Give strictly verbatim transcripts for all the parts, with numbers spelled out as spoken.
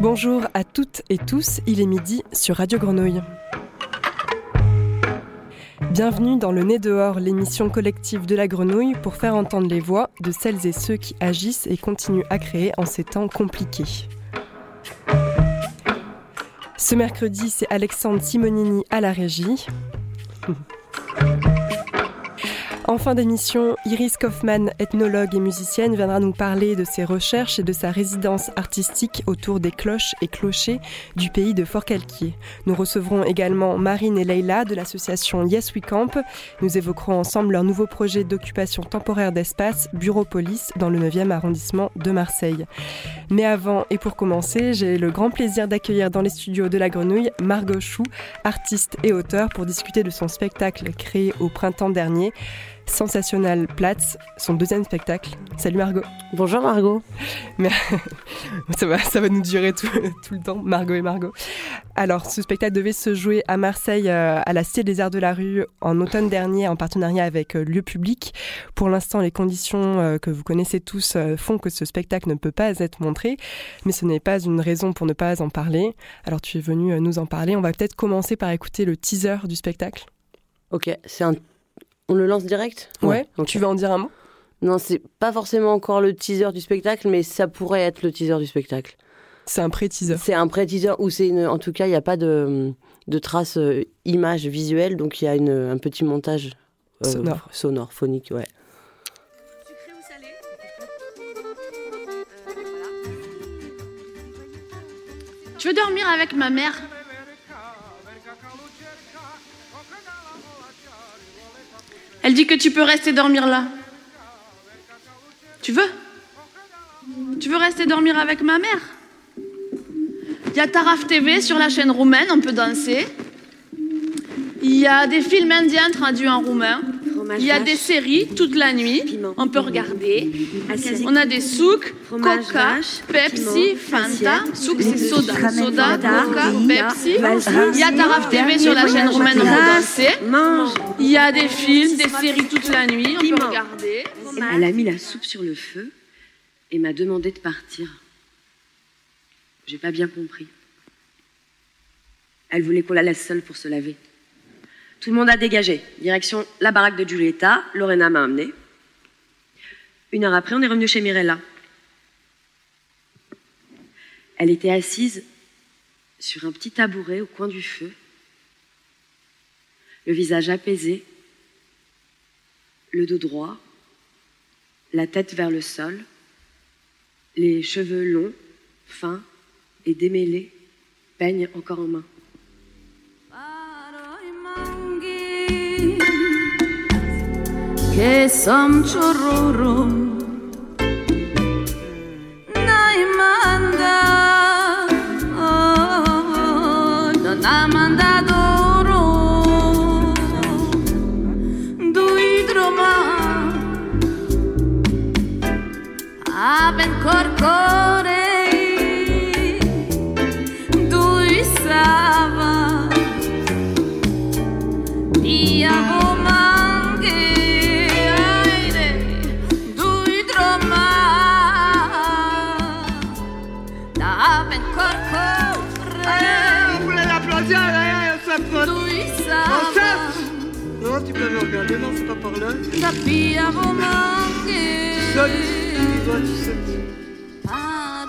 Bonjour à toutes et tous, il est midi sur Radio Grenouille. Bienvenue dans Le Nez Dehors, l'émission collective de La Grenouille pour faire entendre les voix de celles et ceux qui agissent et continuent à créer en ces temps compliqués. Ce mercredi, c'est Alexandre Simonini à la régie. En fin d'émission, Iris Kaufmann, ethnologue et musicienne, viendra nous parler de ses recherches et de sa résidence artistique autour des cloches et clochers du pays de Forcalquier. Nous recevrons également Marine et Leïla de l'association Yes We Camp. Nous évoquerons ensemble leur nouveau projet d'occupation temporaire d'espace, Buropolis, dans le neuvième arrondissement de Marseille. Mais avant et pour commencer, j'ai le grand plaisir d'accueillir dans les studios de La Grenouille Margaux Chou, artiste et auteur, pour discuter de son spectacle créé au printemps dernier, Sensational Platz, son deuxième spectacle. Salut Margaux. Bonjour Margaux. Mais, ça, va, ça va nous durer tout, tout le temps, Margaux et Margaux. Alors, ce spectacle devait se jouer à Marseille, euh, à la Cité des Arts de la Rue, en automne dernier, en partenariat avec euh, Lieux Public. Pour l'instant, les conditions euh, que vous connaissez tous euh, font que ce spectacle ne peut pas être montré, mais ce n'est pas une raison pour ne pas en parler. Alors, tu es venu euh, nous en parler. On va peut-être commencer par écouter le teaser du spectacle. Ok, c'est un On le lance direct ? Ouais, ouais okay. Tu veux en dire un mot ? Non, c'est pas forcément encore le teaser du spectacle, mais ça pourrait être le teaser du spectacle. C'est un pré-teaser. C'est un pré-teaser où c'est une... En tout cas, il n'y a pas de, de traces euh, images visuelles, donc il y a une, un petit montage euh, sonore. sonore, phonique, ouais. Sucré ou salé ? Je veux dormir avec ma mère. Elle dit que tu peux rester dormir là. Tu veux ? Tu veux rester dormir avec ma mère ? Il y a Taraf T V sur la chaîne roumaine, on peut danser. Il y a des films indiens traduits en roumain. Il y a des séries toute la nuit, on peut regarder. On a des souks, Coca, Pepsi, Fanta. Souk, c'est soda. Soda, Coca, Pepsi. Il y a Taraf T V sur la chaîne roumaine, on peut danser. Il y a des films, des séries toute la nuit, on peut regarder. Elle a mis la soupe sur le feu et m'a demandé de partir. J'ai pas bien compris. Elle voulait qu'on la laisse seule pour se laver. Tout le monde a dégagé. Direction la baraque de Giulietta. Lorena m'a amenée. Une heure après, on est revenu chez Mirella. Elle était assise sur un petit tabouret au coin du feu, le visage apaisé, le dos droit, la tête vers le sol, les cheveux longs, fins et démêlés, peigne encore en main. Kesam chorurum naimanda oh donamanda doro duidroma aben corcore duisava diavo. Non, tu peux me regarder, non, c'est pas par là. Tu sautes, tu dois, tu sautes.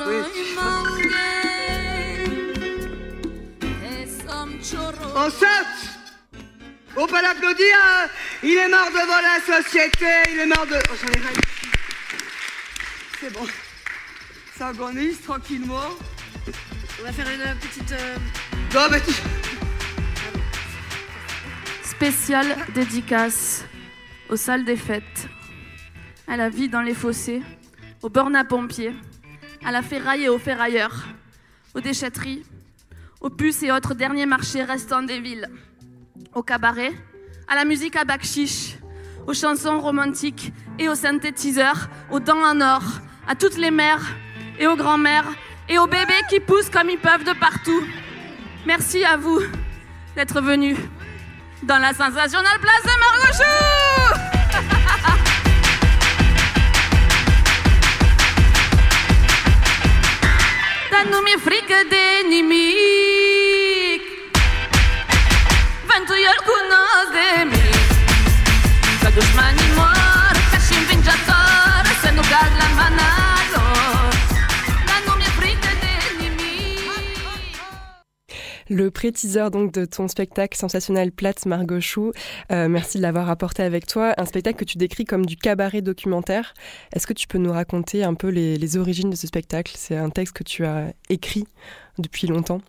Oui. On saute. On peut l'applaudir, hein. Il est mort devant la société, il est mort de... Oh, j'en ai rien. C'est bon. Ça agonise tranquillement. On va faire une petite... Euh... Non, mais tu... Spéciale dédicace aux salles des fêtes, à la vie dans les fossés, aux bornes à pompiers, à la ferraille et aux ferrailleurs, aux déchetteries, aux puces et autres derniers marchés restants des villes, aux cabarets, à la musique à bakchich, aux chansons romantiques et aux synthétiseurs, aux dents en or, à toutes les mères et aux grands-mères et aux bébés qui poussent comme ils peuvent de partout. Merci à vous d'être venus dans la Sensational Place de Margaux Chou. Danumi fric Le pré-teaser donc de ton spectacle Sensational Platz, Margaux Chou, euh, merci de l'avoir apporté avec toi. Un spectacle que tu décris comme du cabaret documentaire. Est-ce que tu peux nous raconter un peu les, les origines de ce spectacle? C'est un texte que tu as écrit depuis longtemps.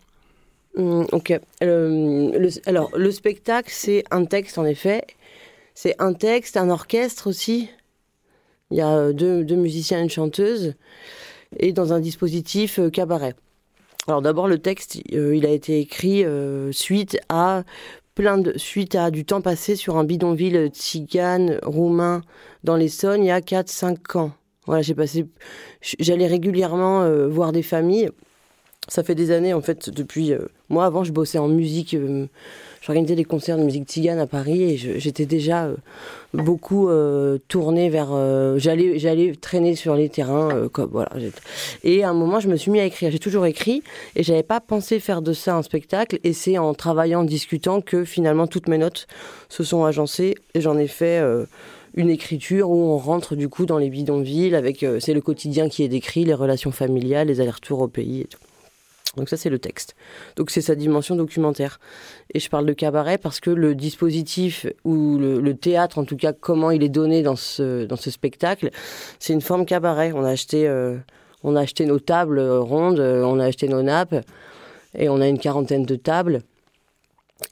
Mmh, ok. Euh, le, alors, le spectacle, c'est un texte en effet. C'est un texte, un orchestre aussi. Il y a deux, deux musiciens et une chanteuse. Et dans un dispositif euh, cabaret. Alors d'abord le texte, euh, il a été écrit euh, suite à plein de suite à du temps passé sur un bidonville tzigane roumain dans l'Essonne il y a quatre cinq ans. Voilà, j'ai passé j'allais régulièrement euh, voir des familles. Ça fait des années en fait depuis euh, moi avant je bossais en musique, euh, j'organisais des concerts de musique tzigane à Paris et je, j'étais déjà euh, beaucoup euh, tournée vers euh, j'allais j'allais traîner sur les terrains euh, comme voilà et à un moment je me suis mis à écrire, j'ai toujours écrit et j'avais pas pensé faire de ça un spectacle et c'est en travaillant, en discutant que finalement toutes mes notes se sont agencées et j'en ai fait euh, une écriture où on rentre du coup dans les bidonvilles avec euh, c'est le quotidien qui est décrit, les relations familiales, les allers-retours au pays et tout. Donc ça, c'est le texte. Donc c'est sa dimension documentaire. Et je parle de cabaret parce que le dispositif ou le, le théâtre, en tout cas, comment il est donné dans ce, dans ce spectacle, c'est une forme cabaret. On a acheté, euh, on a acheté nos tables rondes, on a acheté nos nappes et on a une quarantaine de tables.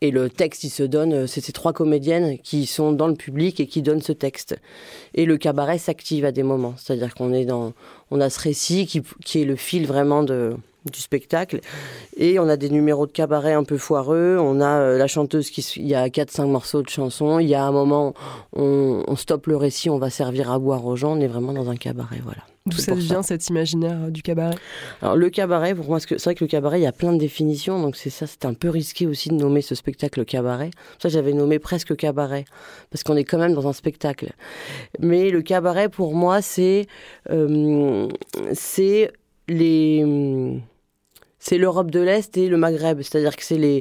Et le texte, il se donne, c'est ces trois comédiennes qui sont dans le public et qui donnent ce texte. Et le cabaret s'active à des moments. C'est-à-dire qu'on est dans, on a ce récit qui, qui est le fil vraiment de... du spectacle, et on a des numéros de cabaret un peu foireux, on a euh, la chanteuse qui, il y a quatre cinq morceaux de chansons, il y a un moment on, on stoppe le récit, on va servir à boire aux gens, on est vraiment dans un cabaret, voilà. D'où ça vient cet imaginaire euh, du cabaret? Alors le cabaret, pour moi, c'est vrai que le cabaret, il y a plein de définitions, donc c'est ça, c'est un peu risqué aussi de nommer ce spectacle cabaret, ça j'avais nommé presque cabaret, parce qu'on est quand même dans un spectacle. Mais le cabaret pour moi c'est euh, c'est les... C'est l'Europe de l'Est et le Maghreb, c'est-à-dire que c'est les,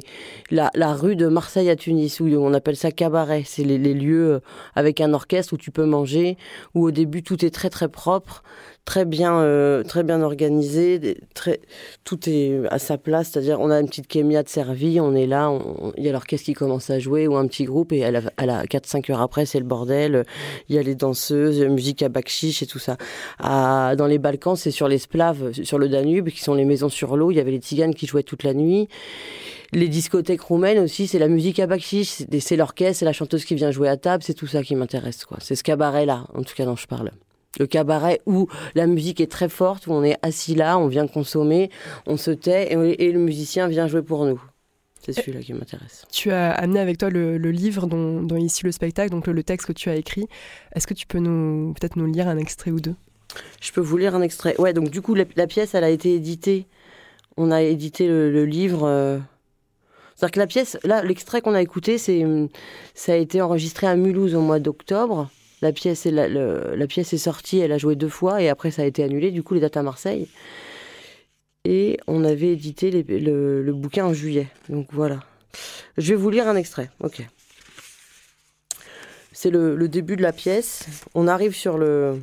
la, la rue de Marseille à Tunis, où on appelle ça cabaret. C'est les, les lieux avec un orchestre où tu peux manger, où au début tout est très très propre, très bien, euh, très bien organisé, très, tout est à sa place, c'est-à-dire on a une petite kémia de servie, on est là, il y a l'orchestre qui commence à jouer ou un petit groupe et à la, à la quatre cinq heures après c'est le bordel, il y a les danseuses, musique à bakchiche et tout ça. À, dans les Balkans, c'est sur les Splaves, sur le Danube, qui sont les maisons sur l'eau, il y avait les tziganes qui jouaient toute la nuit. Les discothèques roumaines aussi, c'est la musique à bakchiche, c'est, c'est l'orchestre, c'est la chanteuse qui vient jouer à table, c'est tout ça qui m'intéresse, quoi. C'est ce cabaret-là, en tout cas, dont je parle. Le cabaret où la musique est très forte, où on est assis là, on vient consommer, on se tait et, et le musicien vient jouer pour nous. C'est celui-là qui m'intéresse. Tu as amené avec toi le, le livre dont, dont ici le spectacle, donc le, le texte que tu as écrit. Est-ce que tu peux nous, peut-être nous lire un extrait ou deux ? Je peux vous lire un extrait. Ouais, donc du coup, la, la pièce, elle a été éditée. On a édité le, le livre. Euh... C'est-à-dire que la pièce, là, l'extrait qu'on a écouté, c'est, ça a été enregistré à Mulhouse au mois d'octobre. La pièce, est la, le, la pièce est sortie, elle a joué deux fois, et après ça a été annulé, du coup les dates à Marseille. Et on avait édité les, le, le bouquin en juillet, donc voilà. Je vais vous lire un extrait, ok. C'est le, le début de la pièce, on arrive sur le,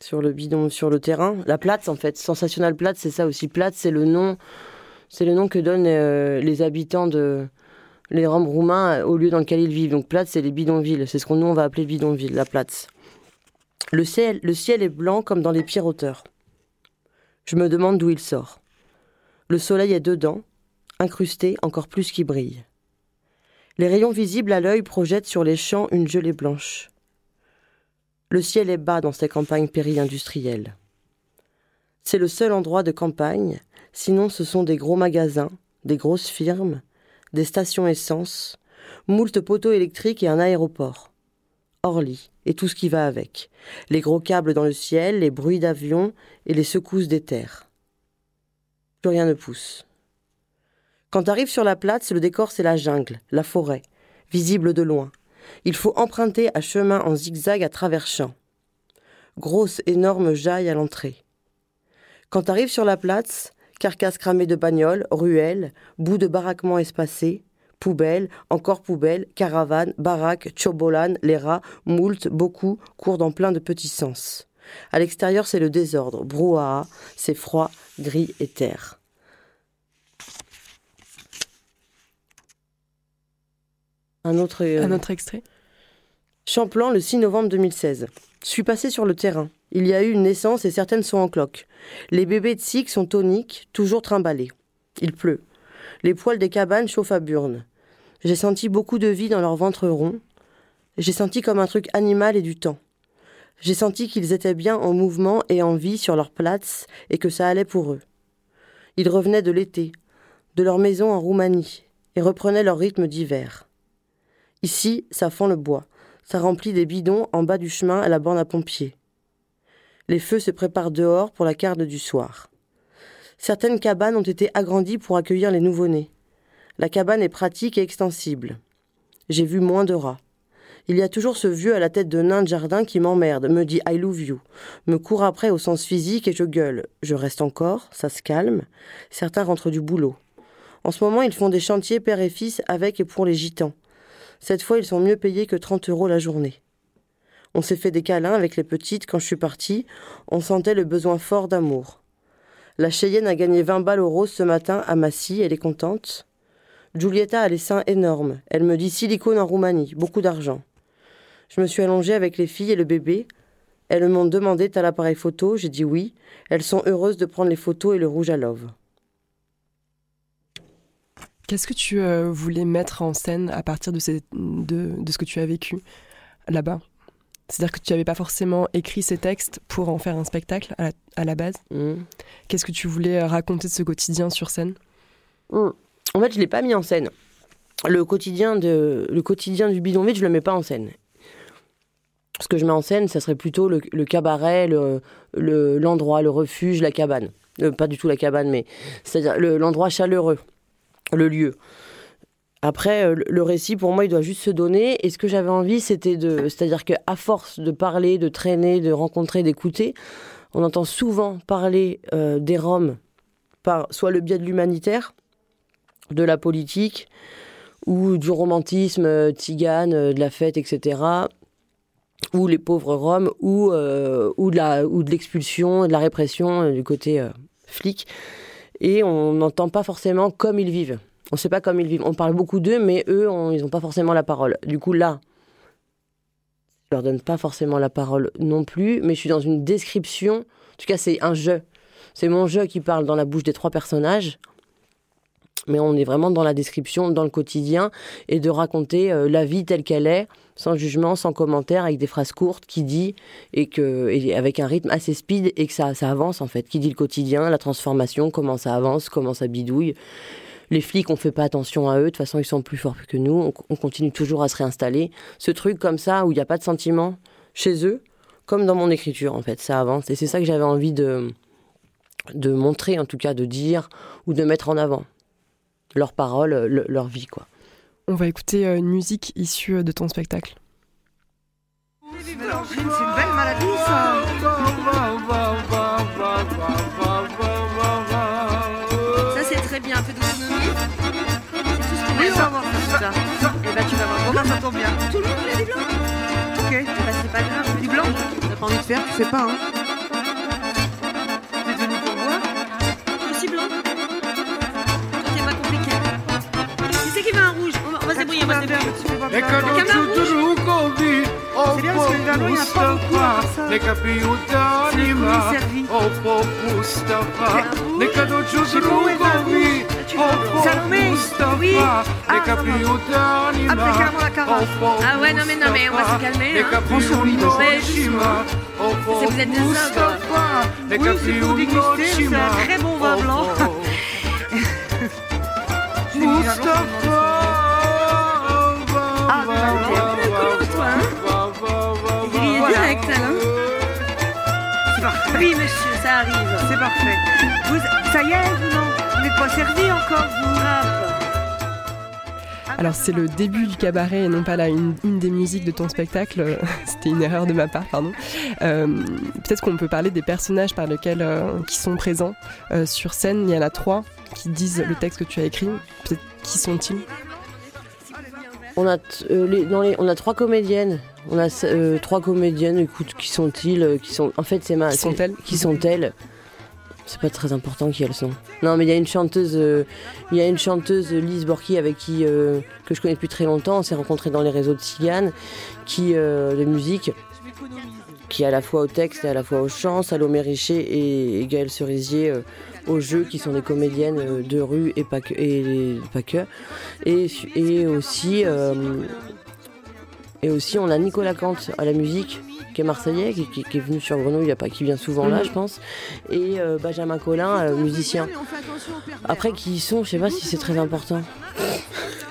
sur le bidon, sur le terrain. La Platz en fait, Sensational Platz, c'est ça aussi. Platz, c'est le nom, c'est le nom que donnent euh, les habitants de... les Roms roumains au lieu dans lequel ils vivent. Donc Platz, c'est les bidonvilles. C'est ce qu'on nous on va appeler bidonville, la Platz. Le ciel, le ciel est blanc comme dans les pires hauteurs. Je me demande d'où il sort. Le soleil est dedans, incrusté encore plus qu'il brille. Les rayons visibles à l'œil projettent sur les champs une gelée blanche. Le ciel est bas dans ces campagnes péri-industrielles. C'est le seul endroit de campagne, sinon ce sont des gros magasins, des grosses firmes, des stations essence, moult poteaux électriques et un aéroport. Orly et tout ce qui va avec. Les gros câbles dans le ciel, les bruits d'avions et les secousses des terres. Plus rien ne pousse. Quand t'arrives sur la Platz, le décor c'est la jungle, la forêt, visible de loin. Il faut emprunter un chemin en zigzag à travers champs. Grosse, énorme jaille à l'entrée. Quand t'arrives sur la Platz, carcasses cramées de bagnoles, ruelles, bouts de baraquements espacés, poubelles, encore poubelles, caravanes, baraques, tchobolanes, les rats, moult, beaucoup, courent dans plein de petits sens. À l'extérieur, c'est le désordre, brouhaha, c'est froid, gris et terre. Un autre, euh... Un autre extrait. Champlans, le six novembre deux mille seize. Je suis passée sur le terrain. Il y a eu une naissance et certaines sont en cloque. Les bébés de Sick sont toniques, toujours trimballés. Il pleut. Les poils des cabanes chauffent à burnes. J'ai senti beaucoup de vie dans leur ventre rond. J'ai senti comme un truc animal et du temps. J'ai senti qu'ils étaient bien en mouvement et en vie sur leur place et que ça allait pour eux. Ils revenaient de l'été, de leur maison en Roumanie, et reprenaient leur rythme d'hiver. Ici, ça fend le bois, ça remplit des bidons en bas du chemin à la borne à pompiers. Les feux se préparent dehors pour la carde du soir. Certaines cabanes ont été agrandies pour accueillir les nouveau-nés. La cabane est pratique et extensible. J'ai vu moins de rats. Il y a toujours ce vieux à la tête de nain de jardin qui m'emmerde, me dit « I love you », me court après au sens physique et je gueule. Je reste encore, ça se calme. Certains rentrent du boulot. En ce moment, ils font des chantiers père et fils avec et pour les gitans. Cette fois, ils sont mieux payés que trente euros la journée. On s'est fait des câlins avec les petites quand je suis partie. On sentait le besoin fort d'amour. La Cheyenne a gagné vingt balles au rose ce matin à Massy, elle est contente. Giulietta a les seins énormes. Elle me dit « silicone en Roumanie, beaucoup d'argent ». Je me suis allongée avec les filles et le bébé. Elles m'ont demandé « t'as l'appareil photo ?» J'ai dit oui. Elles sont heureuses de prendre les photos et le rouge à lèvres. Qu'est-ce que tu euh, voulais mettre en scène à partir de, ces, de, de ce que tu as vécu là-bas ? C'est-à-dire que tu n'avais pas forcément écrit ces textes pour en faire un spectacle à la, à la base. Mmh. Qu'est-ce que tu voulais raconter de ce quotidien sur scène ? Mmh. En fait, je ne l'ai pas mis en scène. Le quotidien, de, le quotidien du bidonville, je ne le mets pas en scène. Ce que je mets en scène, ça serait plutôt le, le cabaret, le, le, l'endroit, le refuge, la cabane. Euh, pas du tout la cabane, mais c'est-à-dire le, l'endroit chaleureux, le lieu. Après, le, le récit, pour moi, il doit juste se donner. Et ce que j'avais envie, c'était de... C'est-à-dire qu'à force de parler, de traîner, de rencontrer, d'écouter, on entend souvent parler euh, des Roms par soit le biais de l'humanitaire, de la politique, ou du romantisme, euh, tzigane, euh, de la fête, et cetera, ou les pauvres Roms, ou, euh, ou, de, la, ou de l'expulsion, de la répression euh, du côté euh, flic. Et on n'entend pas forcément comme ils vivent. On ne sait pas comme ils vivent. On parle beaucoup d'eux, mais eux, on, ils n'ont pas forcément la parole. Du coup, là, je ne leur donne pas forcément la parole non plus, mais je suis dans une description. En tout cas, c'est un jeu. C'est mon jeu qui parle dans la bouche des trois personnages. Mais on est vraiment dans la description, dans le quotidien, et de raconter euh, la vie telle qu'elle est, sans jugement, sans commentaire, avec des phrases courtes, qui dit, et, que, et avec un rythme assez speed, et que ça, ça avance en fait. Qui dit le quotidien, la transformation, comment ça avance, comment ça bidouille. Les flics, on ne fait pas attention à eux, de toute façon ils sont plus forts que nous, on, on continue toujours à se réinstaller. Ce truc comme ça, où il n'y a pas de sentiment chez eux, comme dans mon écriture en fait, ça avance. Et c'est ça que j'avais envie de, de montrer, en tout cas de dire, ou de mettre en avant. Leurs paroles, le, leur vie, quoi. On va écouter une musique issue de ton spectacle. C'est une belle maladie, ça. Ça, c'est très bien, un peu d'autonomie. C'est tout ce qu'on aime avoir, ça. Eh ben, tu vas voir, comment ça tombe bien. Tout le monde voulait du blanc. Ok. Bah, c'est pas grave, du blanc. T'as pas envie de faire, tu fais pas, hein. T'es venu pour moi. Aussi blanc. Qui va un rouge? On va se débrouiller, on va se débrouiller. Les canons sont toujours combis. Au pot les capillons d'anima. Au pot Moustapha. Les canons sont toujours combis. Au pot Moustapha. Les capillons d'anima. Au pot. Ah ouais, non mais non mais on va se calmer. Les capillons d'anima. Au pot Moustapha. Les capillons d'anima. C'est un très bon vin blanc. Ah, t'es un peu colo, toi, hein. Il est direct, là, hein. Oui, monsieur, ça arrive. C'est parfait. Vous, ça y est, vous, non, vous n'êtes pas servi encore, vous. Alors, c'est le début du cabaret et non pas là, une, une des musiques de ton spectacle. C'était une erreur de ma part, pardon. Euh, peut-être qu'on peut parler des personnages par lesquels, euh, qui sont présents euh, sur scène. Il y en a trois qui disent le texte que tu as écrit. Peut-être qui sont-ils ? On a, t- euh, les, dans les, on a trois comédiennes. On a euh, trois comédiennes. Écoute, qui sont-ils qui sont, En fait, c'est ma. Qui c'est, sont-elles Qui sont-elles C'est pas très important qui elles sont. Non, mais il y a une chanteuse, il euh, y a une chanteuse Lise Borky avec qui euh, que je connais depuis très longtemps. On s'est rencontrés dans les réseaux de Cigane, qui euh, de musique, qui est à la fois au texte et à la fois au chant. Salomé Richer et, et Gaëlle Cerisier euh, au jeu, qui sont des comédiennes euh, de rue et pas que, et, et pas que. Et, et aussi euh, et aussi on a Nicolas Kant à la musique, qui est marseillais, qui, qui, qui est venu sur Grenouille, il y a pas, qui vient souvent là, je pense, et euh, Benjamin Collin, euh, musicien. Après, qui ils sont, je sais pas si c'est très important.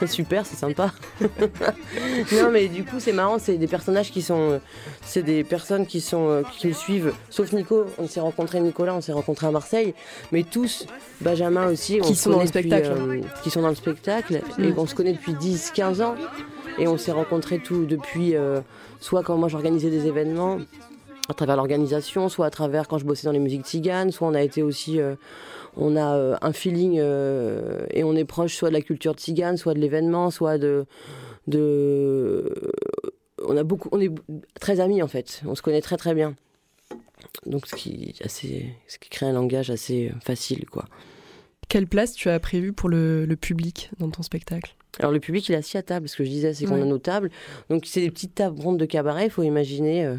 Super, c'est sympa. Non, mais du coup, c'est marrant, c'est des personnages qui sont, euh, c'est des personnes qui sont, euh, qui nous suivent. Sauf Nico, on s'est rencontrés, Nicolas, on s'est rencontrés à Marseille, mais tous, Benjamin aussi, on qui se sont dans le spectacle, depuis, euh, qui sont dans le spectacle, mmh. et qu'on se connaît depuis dix, quinze ans. Et on s'est rencontrés tous depuis, euh, soit quand moi j'organisais des événements, à travers l'organisation, soit à travers quand je bossais dans les musiques tziganes, soit on a été aussi, euh, on a euh, un feeling euh, et on est proche soit de la culture tzigane, soit de l'événement, soit de... de on, a beaucoup, on est très amis en fait, on se connaît très très bien. Donc ce qui, assez, ce qui crée un langage assez facile, quoi. Quelle place tu as prévue pour le, le public dans ton spectacle ? Alors le public il est assis à table, ce que je disais c'est qu'on ouais. a nos tables, donc c'est des petites tables rondes de cabaret, il faut imaginer, euh,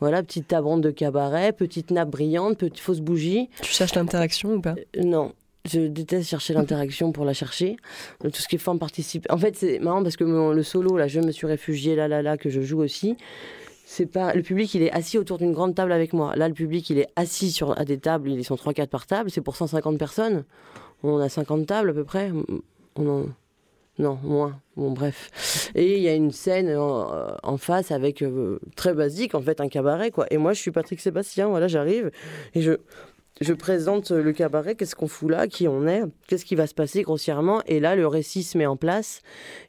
voilà, petites tables rondes de cabaret, petites nappes brillantes, petites fausses bougies. Tu cherches l'interaction ou pas ? euh, Non, je déteste chercher l'interaction pour la chercher, tout ce qui est forme participe. En fait c'est marrant parce que mon, le solo, là, je me suis réfugiée, là là là, que je joue aussi, c'est pas... Le public il est assis autour d'une grande table avec moi, là le public il est assis sur... à des tables, ils sont trois quatre par table, c'est pour cent cinquante personnes, on a cinquante tables à peu près, on en... Non, moins. Bon, bref. Et il y a une scène en, en face avec, euh, très basique, en fait, un cabaret, quoi. Et moi, je suis Patrick Sébastien, voilà, j'arrive, et je, je présente le cabaret, qu'est-ce qu'on fout là, qui on est, qu'est-ce qui va se passer grossièrement. Et là, le récit se met en place,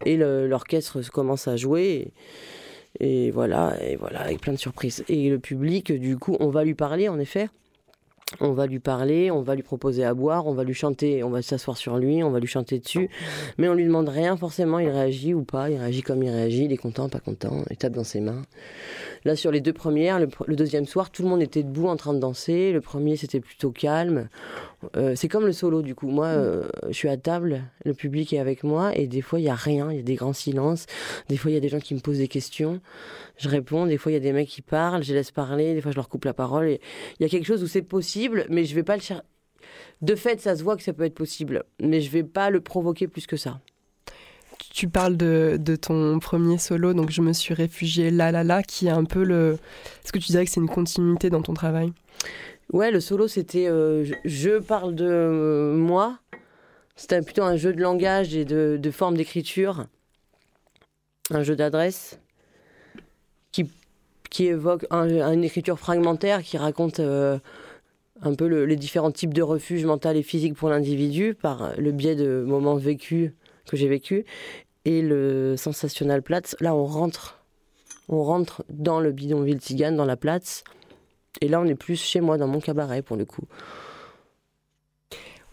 et le, l'orchestre commence à jouer, et, et voilà, et voilà, avec plein de surprises. Et le public, du coup, on va lui parler, en effet. On va lui parler, on va lui proposer à boire, on va lui chanter, on va s'asseoir sur lui, on va lui chanter dessus. Mais on lui demande rien, forcément, il réagit ou pas, il réagit comme il réagit, il est content, pas content, il tape dans ses mains. Là, sur les deux premières, le, le deuxième soir, tout le monde était debout en train de danser, le premier, c'était plutôt calme. Euh, c'est comme le solo, du coup. Moi, euh, je suis à table, le public est avec moi, et des fois, il n'y a rien, il y a des grands silences, des fois, il y a des gens qui me posent des questions, je réponds, des fois, il y a des mecs qui parlent, je les laisse parler, des fois, je leur coupe la parole. Il y a quelque chose où c'est possible, mais je vais pas le chercher. De fait, ça se voit que ça peut être possible, mais je vais pas le provoquer plus que ça. Tu parles de, de ton premier solo, donc je me suis réfugiée là, là, là, qui est un peu le... Est-ce que tu dirais que c'est une continuité dans ton travail ? Ouais, le solo, c'était... Euh, je, je parle de euh, moi. C'était plutôt un jeu de langage et de, de forme d'écriture. Un jeu d'adresse qui, qui évoque un, une écriture fragmentaire qui raconte... Euh, un peu le, les différents types de refuges mental et physique pour l'individu par le biais de moments vécus que j'ai vécu et le Sensational Platz. Là, on rentre, on rentre dans le bidonville tzigane, dans la Platz, et là, on est plus chez moi, dans mon cabaret pour le coup.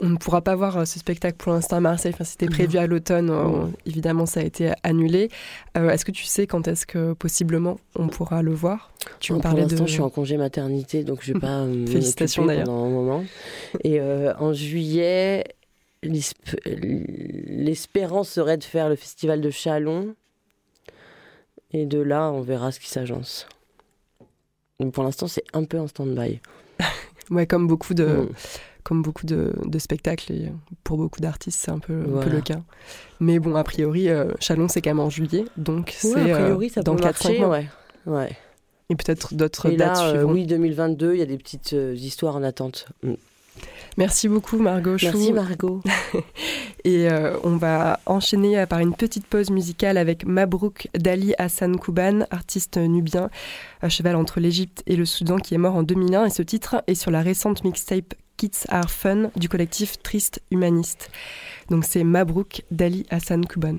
On ne pourra pas voir ce spectacle pour l'instant à Marseille. Enfin, c'était prévu à l'automne. On, évidemment, ça a été annulé. Euh, est-ce que tu sais quand est-ce que possiblement on pourra le voir ? Tu me parlais de. Pour l'instant, je suis en congé maternité, donc je vais pas félicitations d'ailleurs pendant un moment. Et euh, en juillet, l'espérance serait de faire le festival de Chalon. Et de là, on verra ce qui s'agence. Donc, pour l'instant, c'est un peu en stand-by. Ouais, comme beaucoup de. Mmh. Comme beaucoup de, de spectacles, et pour beaucoup d'artistes, c'est un peu, voilà. un peu le cas. Mais bon, a priori, euh, Chalon, c'est quand même en juillet, donc ouais, c'est a priori, ça euh, dans quatre cinq mois. Ouais. Ouais. Et peut-être d'autres et dates là, suivantes. Euh, oui, deux mille vingt-deux, il y a des petites euh, histoires en attente. Mm. Merci beaucoup, Margaux Chou. Merci, Margaux. Et euh, on va enchaîner par une petite pause musicale avec Mabruk d'Ali Hassan Kouban, artiste nubien, à cheval entre l'Égypte et le Soudan, qui est mort en deux mille un. Et ce titre est sur la récente mixtape Kids Are Fun du collectif Triste Humaniste. Donc c'est Mabruk d'Ali Hassan Kouban.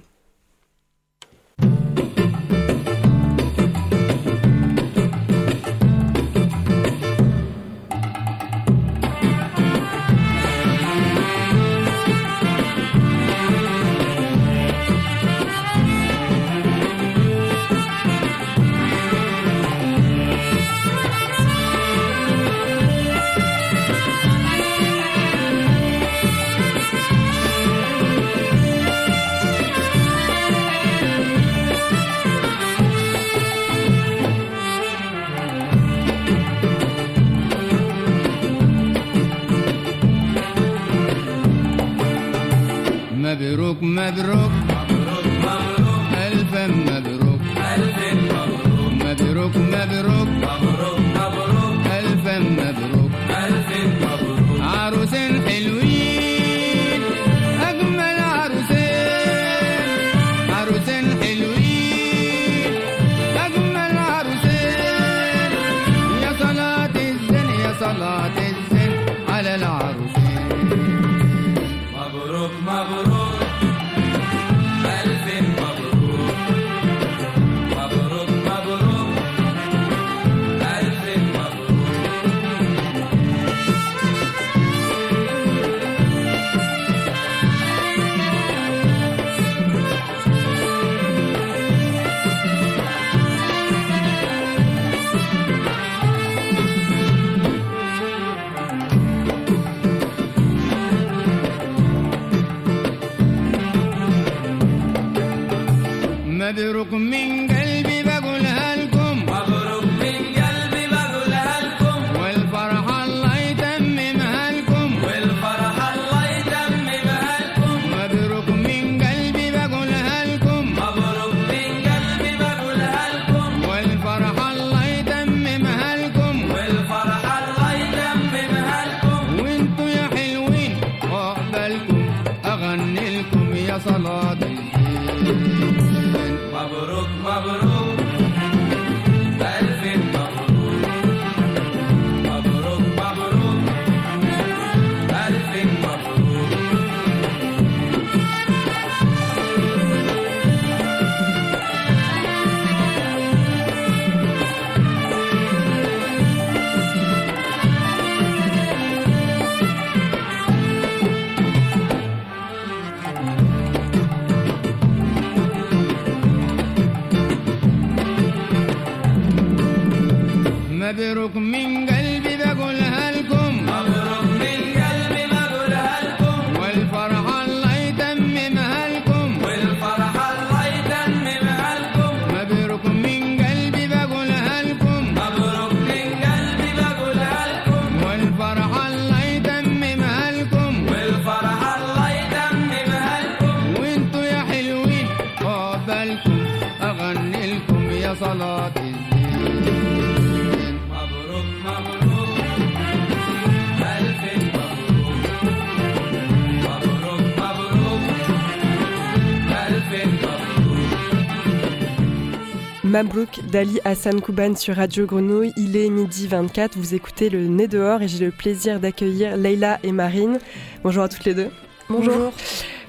Mabruk d'Ali Hassan Kouban sur Radio Grenouille, il est midi vingt-quatre, vous écoutez Le Nez Dehors et j'ai le plaisir d'accueillir Leïla et Marine. Bonjour à toutes les deux. Bonjour. Bonjour.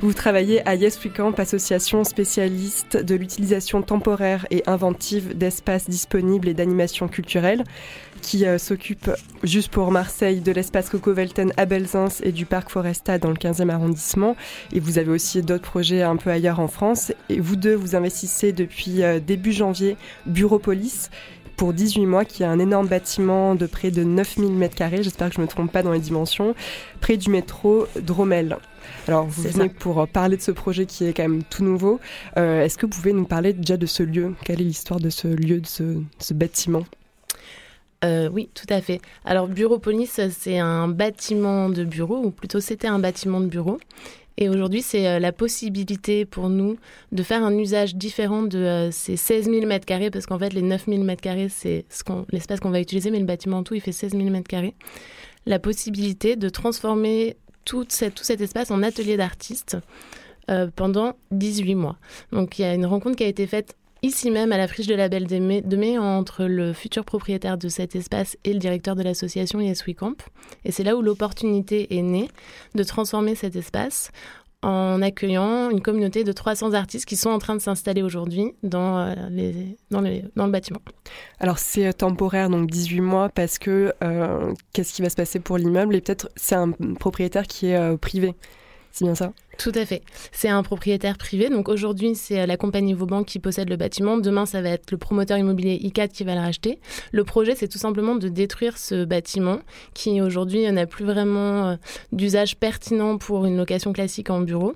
Vous travaillez à Yes We Camp, association spécialiste de l'utilisation temporaire et inventive d'espaces disponibles et d'animations culturelles, qui euh, s'occupe juste pour Marseille de l'espace Coco Velten à Belsunce et du Parc Foresta dans le quinzième arrondissement. Et vous avez aussi d'autres projets un peu ailleurs en France. Et vous deux, vous investissez depuis euh, début janvier Buropolis pour dix-huit mois, qui est un énorme bâtiment de près de neuf mille mètres carrés. J'espère que je ne me trompe pas dans les dimensions, près du métro Drommel. Alors, vous venez pour parler de ce projet qui est quand même tout nouveau. Euh, est-ce que vous pouvez nous parler déjà de ce lieu ? Quelle est l'histoire de ce lieu, de ce, de ce bâtiment ? Euh, oui, tout à fait. Alors, Buropolis, c'est un bâtiment de bureau, ou plutôt c'était un bâtiment de bureau. Et aujourd'hui, c'est la possibilité pour nous de faire un usage différent de euh, ces seize mille mètres carrés, parce qu'en fait, les neuf mille mètres carrés, c'est ce qu'on, l'espace qu'on va utiliser, mais le bâtiment en tout, il fait seize mille mètres carrés. La possibilité de transformer tout, cette, tout cet espace en atelier d'artistes euh, pendant dix-huit mois. Donc, il y a une rencontre qui a été faite ici même, à la friche de la Belle de Mai, de Mai, entre le futur propriétaire de cet espace et le directeur de l'association Yes We Camp. Et c'est là où l'opportunité est née de transformer cet espace en accueillant une communauté de trois cents artistes qui sont en train de s'installer aujourd'hui dans, les, dans, les, dans le bâtiment. Alors c'est temporaire, donc dix-huit mois, parce que euh, qu'est-ce qui va se passer pour l'immeuble ? Et peut-être c'est un propriétaire qui est euh, privé, c'est bien ça ? Tout à fait. C'est un propriétaire privé. Donc aujourd'hui, c'est la compagnie Vauban qui possède le bâtiment. Demain, ça va être le promoteur immobilier I quatre qui va le racheter. Le projet, c'est tout simplement de détruire ce bâtiment qui aujourd'hui n'a plus vraiment d'usage pertinent pour une location classique en bureau.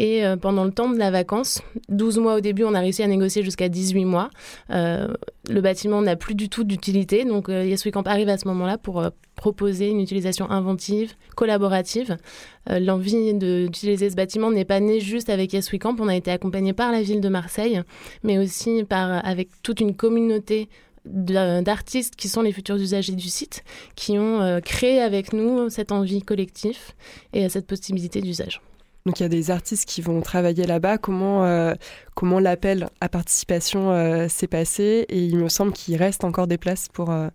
Et pendant le temps de la vacance, douze mois au début, on a réussi à négocier jusqu'à dix-huit mois. Euh, le bâtiment n'a plus du tout d'utilité. Donc Yes We Camp arrive à ce moment-là pour euh, proposer une utilisation inventive, collaborative. Euh, l'envie de, d'utiliser ce bâtiment n'est pas née juste avec Yes We Camp. On a été accompagné par la ville de Marseille, mais aussi par, avec toute une communauté d'artistes qui sont les futurs usagers du site, qui ont euh, créé avec nous cette envie collective et cette possibilité d'usage. Donc il y a des artistes qui vont travailler là-bas. Comment, euh, comment l'appel à participation euh, s'est passé ? Et il me semble qu'il reste encore des places pour, euh,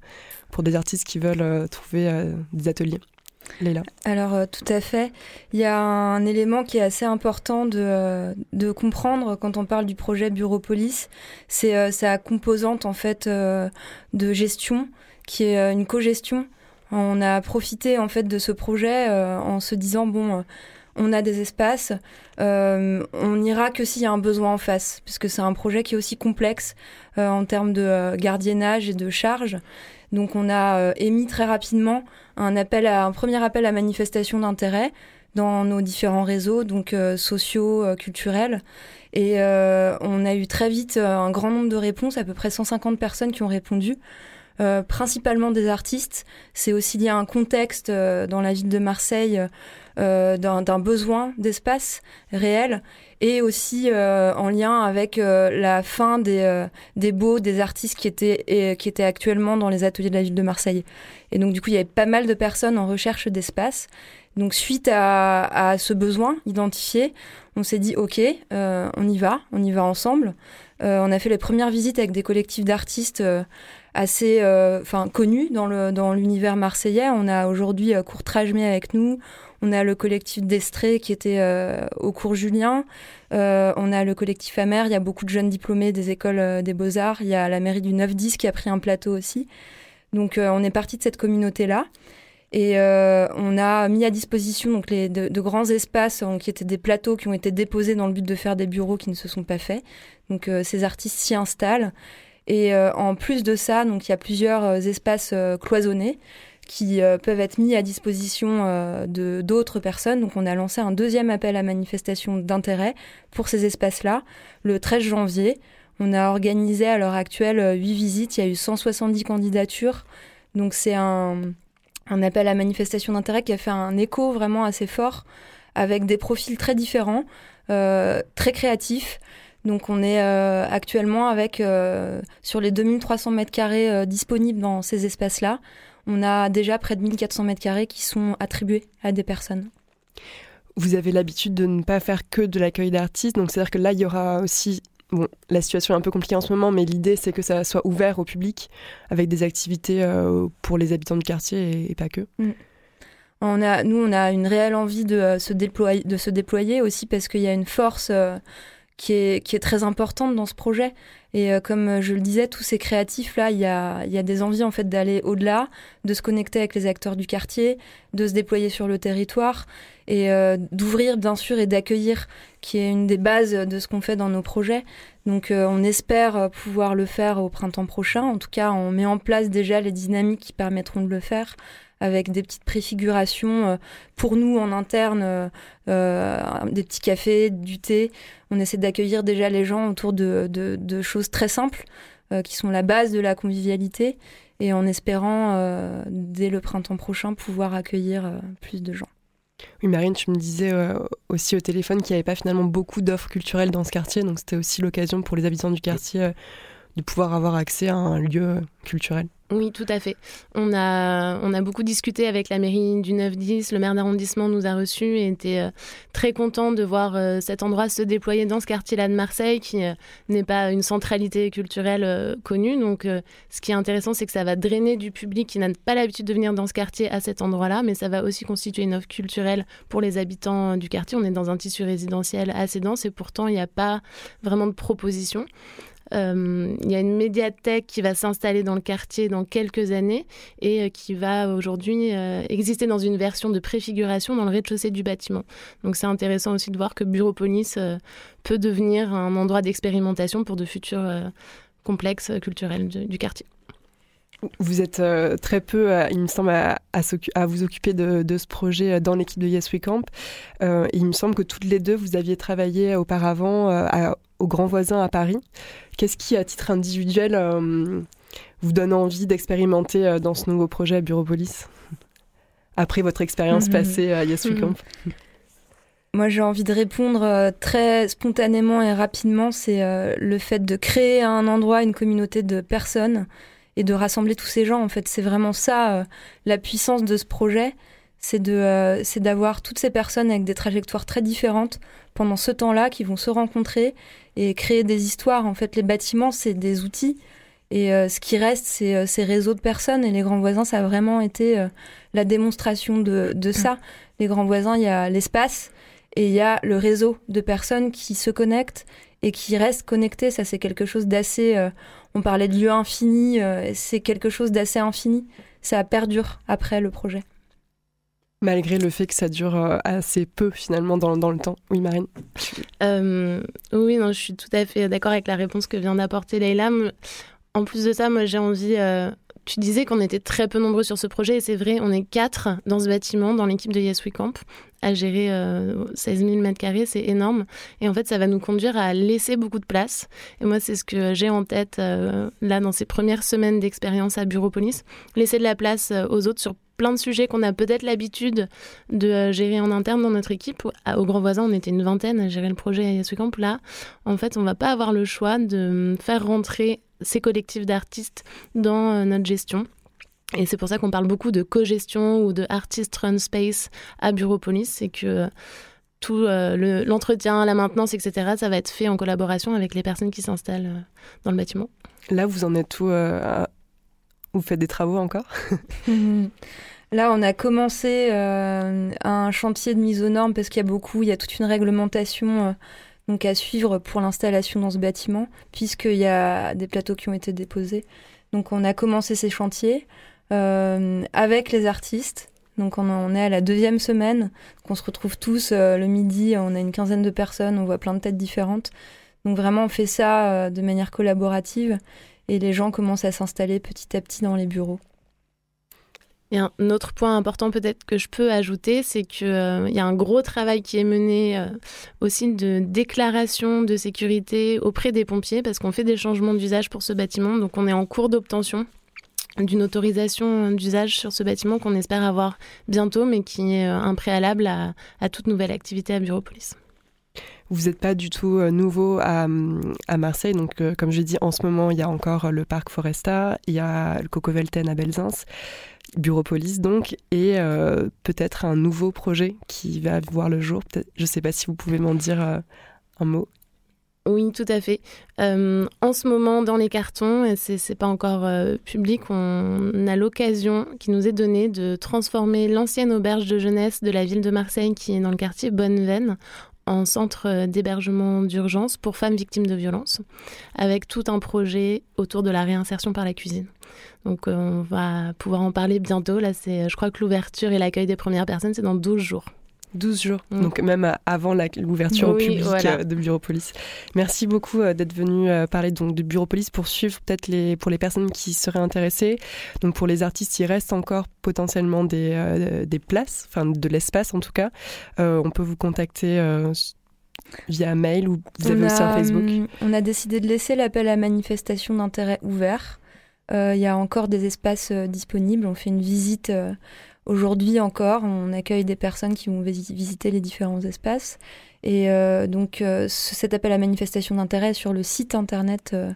pour des artistes qui veulent euh, trouver euh, des ateliers. Leïla. Alors euh, tout à fait. Il y a un élément qui est assez important de, euh, de comprendre quand on parle du projet Buropolis. C'est euh, sa composante en fait euh, de gestion, qui est euh, une co-gestion. On a profité en fait de ce projet euh, en se disant bon. Euh, On a des espaces, euh, on n'ira que s'il y a un besoin en face, puisque c'est un projet qui est aussi complexe euh, en termes de euh, gardiennage et de charge. Donc on a euh, émis très rapidement un appel, à, un premier appel à manifestation d'intérêt dans nos différents réseaux, donc euh, sociaux, euh, culturels. Et euh, on a eu très vite euh, un grand nombre de réponses, à peu près cent cinquante personnes qui ont répondu. Euh, principalement des artistes. C'est aussi lié à un contexte euh, dans la ville de Marseille euh, d'un, d'un besoin d'espace réel et aussi euh, en lien avec euh, la fin des, euh, des baux des artistes qui étaient, et, qui étaient actuellement dans les ateliers de la ville de Marseille. Et donc du coup il y avait pas mal de personnes en recherche d'espace. Donc suite à, à ce besoin identifié, on s'est dit ok, euh, on y va, on y va ensemble. Euh, on a fait les premières visites avec des collectifs d'artistes euh, assez euh, enfin, connus dans, le, dans l'univers marseillais. On a aujourd'hui euh, Courtrajmé avec nous, on a le collectif d'Estrée qui était euh, au cours Julien, euh, on a le collectif Amer, il y a beaucoup de jeunes diplômés des écoles euh, des Beaux-Arts, il y a la mairie du neuf dix qui a pris un plateau aussi. Donc euh, on est parti de cette communauté-là. Et euh, on a mis à disposition donc les de, de grands espaces euh, qui étaient des plateaux qui ont été déposés dans le but de faire des bureaux qui ne se sont pas faits. Donc euh, ces artistes s'y installent Et euh, en plus de ça, donc il y a plusieurs espaces euh, cloisonnés qui euh, peuvent être mis à disposition euh, de, d'autres personnes. Donc on a lancé un deuxième appel à manifestation d'intérêt pour ces espaces-là, le treize janvier. On a organisé à l'heure actuelle huit visites, il y a eu cent soixante-dix candidatures. Donc c'est un, un appel à manifestation d'intérêt qui a fait un écho vraiment assez fort, avec des profils très différents, euh, très créatifs. Donc on est euh, actuellement avec, euh, sur les deux mille trois cents mètres carrés euh, disponibles dans ces espaces-là, on a déjà près de mille quatre cents mètres carrés qui sont attribués à des personnes. Vous avez l'habitude de ne pas faire que de l'accueil d'artistes, donc c'est-à-dire que là, il y aura aussi... Bon, la situation est un peu compliquée en ce moment, mais l'idée, c'est que ça soit ouvert au public avec des activités euh, pour les habitants du quartier et, et pas que. Mmh. On a, nous, on a une réelle envie de, euh, se déployer, de se déployer aussi parce qu'il y a une force... Euh, Qui est, qui est très importante dans ce projet. Et euh, comme je le disais, tous ces créatifs-là, il y a, y a des envies en fait, d'aller au-delà, de se connecter avec les acteurs du quartier, de se déployer sur le territoire et euh, d'ouvrir, bien sûr, et d'accueillir, qui est une des bases de ce qu'on fait dans nos projets. Donc euh, on espère pouvoir le faire au printemps prochain. En tout cas, on met en place déjà les dynamiques qui permettront de le faire, avec des petites préfigurations euh, pour nous en interne, euh, euh, des petits cafés, du thé. On essaie d'accueillir déjà les gens autour de, de, de choses très simples euh, qui sont la base de la convivialité et en espérant, euh, dès le printemps prochain, pouvoir accueillir euh, plus de gens. Oui, Marine, tu me disais euh, aussi au téléphone qu'il n'y avait pas finalement beaucoup d'offres culturelles dans ce quartier, donc c'était aussi l'occasion pour les habitants du quartier euh, de pouvoir avoir accès à un lieu culturel. Oui, tout à fait. On a, on a beaucoup discuté avec la mairie du neuf dix, le maire d'arrondissement nous a reçus et était euh, très content de voir euh, cet endroit se déployer dans ce quartier-là de Marseille qui euh, n'est pas une centralité culturelle euh, connue. Donc euh, ce qui est intéressant, c'est que ça va drainer du public qui n'a pas l'habitude de venir dans ce quartier à cet endroit-là, mais ça va aussi constituer une offre culturelle pour les habitants du quartier. On est dans un tissu résidentiel assez dense et pourtant il n'y a pas vraiment de proposition. Il euh, y a une médiathèque qui va s'installer dans le quartier dans quelques années et euh, qui va aujourd'hui euh, exister dans une version de préfiguration dans le rez-de-chaussée du bâtiment. Donc c'est intéressant aussi de voir que Buropolis euh, peut devenir un endroit d'expérimentation pour de futurs euh, complexes culturels du, du quartier. Vous êtes euh, très peu, euh, il me semble, à, à, à vous occuper de, de ce projet dans l'équipe de Yes We Camp. Euh, il me semble que toutes les deux, vous aviez travaillé auparavant euh, à, au Grand Voisin à Paris. Qu'est-ce qui, à titre individuel, euh, vous donne envie d'expérimenter euh, dans ce nouveau projet à Buropolis, après votre expérience mmh. passée à Yes We mmh. Camp? Moi, j'ai envie de répondre euh, très spontanément et rapidement. C'est euh, le fait de créer à un endroit une communauté de personnes et de rassembler tous ces gens, en fait. C'est vraiment ça, euh, la puissance de ce projet, c'est, de, euh, c'est d'avoir toutes ces personnes avec des trajectoires très différentes pendant ce temps-là, qui vont se rencontrer et créer des histoires. En fait, les bâtiments, c'est des outils, et euh, ce qui reste, c'est euh, ces réseaux de personnes, et les Grands Voisins, ça a vraiment été euh, la démonstration de, de ça. Les Grands Voisins, il y a l'espace, et il y a le réseau de personnes qui se connectent et qui restent connectées. Ça, c'est quelque chose d'assez... Euh, on parlait de lieu infini, euh, c'est quelque chose d'assez infini. Ça perdure après le projet. Malgré le fait que ça dure euh, assez peu, finalement, dans, dans le temps. Oui, Marine euh, Oui, non, je suis tout à fait d'accord avec la réponse que vient d'apporter Leïla. En plus de ça, moi, j'ai envie... Euh, tu disais qu'on était très peu nombreux sur ce projet, et c'est vrai, on est quatre dans ce bâtiment, dans l'équipe de Yes We Camp. À gérer euh, seize mille mètres carrés, c'est énorme. Et en fait, ça va nous conduire à laisser beaucoup de place. Et moi, c'est ce que j'ai en tête, euh, là, dans ces premières semaines d'expérience à Buropolis. Laisser de la place euh, aux autres sur plein de sujets qu'on a peut-être l'habitude de euh, gérer en interne dans notre équipe. Au Grand Voisin, on était une vingtaine à gérer le projet à Yes We Camp. Là, en fait, on ne va pas avoir le choix de faire rentrer ces collectifs d'artistes dans euh, notre gestion. Et c'est pour ça qu'on parle beaucoup de co-gestion ou de artist run space à Buropolis. C'est que tout euh, le, l'entretien, la maintenance, et cetera, ça va être fait en collaboration avec les personnes qui s'installent dans le bâtiment. Là, vous en êtes où euh, Vous faites des travaux encore? Là, on a commencé euh, un chantier de mise aux normes parce qu'il y a beaucoup, il y a toute une réglementation euh, donc à suivre pour l'installation dans ce bâtiment, puisqu'il y a des plateaux qui ont été déposés. Donc, on a commencé ces chantiers. Euh, avec les artistes, donc on, on est à la deuxième semaine, qu'on se retrouve tous euh, le midi, on a une quinzaine de personnes, on voit plein de têtes différentes, donc vraiment on fait ça euh, de manière collaborative et les gens commencent à s'installer petit à petit dans les bureaux. Et un autre point important peut-être que je peux ajouter, c'est qu'il euh, y a un gros travail qui est mené euh, aussi de déclaration de sécurité auprès des pompiers, parce qu'on fait des changements d'usage pour ce bâtiment, donc on est en cours d'obtention d'une autorisation d'usage sur ce bâtiment qu'on espère avoir bientôt, mais qui est un préalable à, à toute nouvelle activité à Buropolis. Vous n'êtes pas du tout nouveau à, à Marseille, donc euh, comme je dis, en ce moment, il y a encore le Parc Foresta, il y a le Coco Velten à Belsunce, Buropolis donc, et euh, peut-être un nouveau projet qui va voir le jour. Peut-être, je ne sais pas si vous pouvez m'en dire euh, un mot. Oui, tout à fait. Euh, en ce moment, dans les cartons, et c'est, c'est pas encore euh, public, on a l'occasion qui nous est donnée de transformer l'ancienne auberge de jeunesse de la ville de Marseille, qui est dans le quartier Bonneveine, en centre d'hébergement d'urgence pour femmes victimes de violences, avec tout un projet autour de la réinsertion par la cuisine. Donc euh, on va pouvoir en parler bientôt. Là, c'est, je crois que l'ouverture et l'accueil des premières personnes, c'est dans douze jours. douze jours, mmh. Donc même avant la, l'ouverture oui, au public voilà. de Buropolis. Merci beaucoup d'être venu parler donc de Buropolis pour suivre peut-être les, pour les personnes qui seraient intéressées. Donc pour les artistes, il reste encore potentiellement des, euh, des places, enfin de l'espace en tout cas. Euh, on peut vous contacter euh, via mail ou vous avez on aussi a, un Facebook. On a décidé de laisser l'appel à manifestation d'intérêt ouvert. Il euh, y a encore des espaces euh, disponibles. On fait une visite... Euh, Aujourd'hui encore, on accueille des personnes qui vont visiter les différents espaces. Et euh, donc, euh, cet appel à manifestation d'intérêt est sur le site internet euh,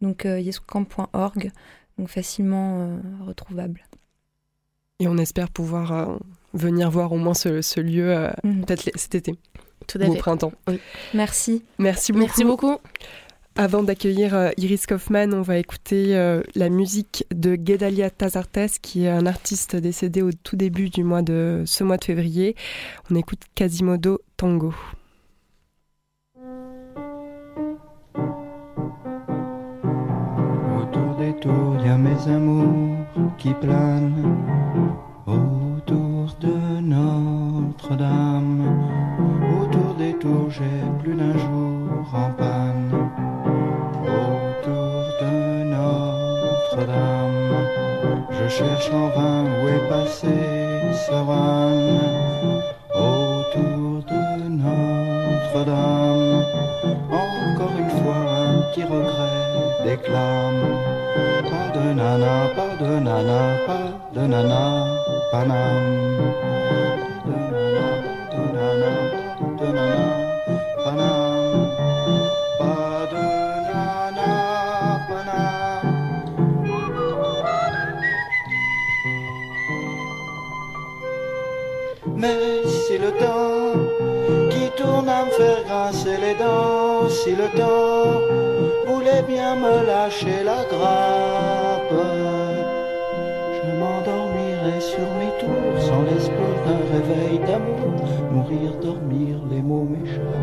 donc euh, yes camp point org, donc facilement euh, retrouvable. Et on espère pouvoir euh, venir voir au moins ce, ce lieu euh, mmh. peut-être cet été Tout à ou fait. Au printemps. Oui. Merci. Merci beaucoup. Merci beaucoup. Avant d'accueillir Iris Kaufmann, on va écouter euh, la musique de Guédalia Tazartes, qui est un artiste décédé au tout début du mois de ce mois de février. On écoute Quasimodo Tango. Autour des tours, il y a mes amours qui planent autour de Notre-Dame. Autour des tours, j'ai plus d'un jour en panne. Je cherche en vain où est passé ce rame autour de Notre-Dame. Encore une fois un petit regret déclame. Pas de nana, pas de nana, pas de nana, Paname. Pas de nana, pas de nana, pas de nana, Paname. Pas de nana, Paname. Mais si le temps qui tourne à me faire grincer les dents, si le temps voulait bien me lâcher la grappe, je m'endormirais sur mes tours sans l'espoir d'un réveil d'amour. Mourir, dormir, les mots m'échappent.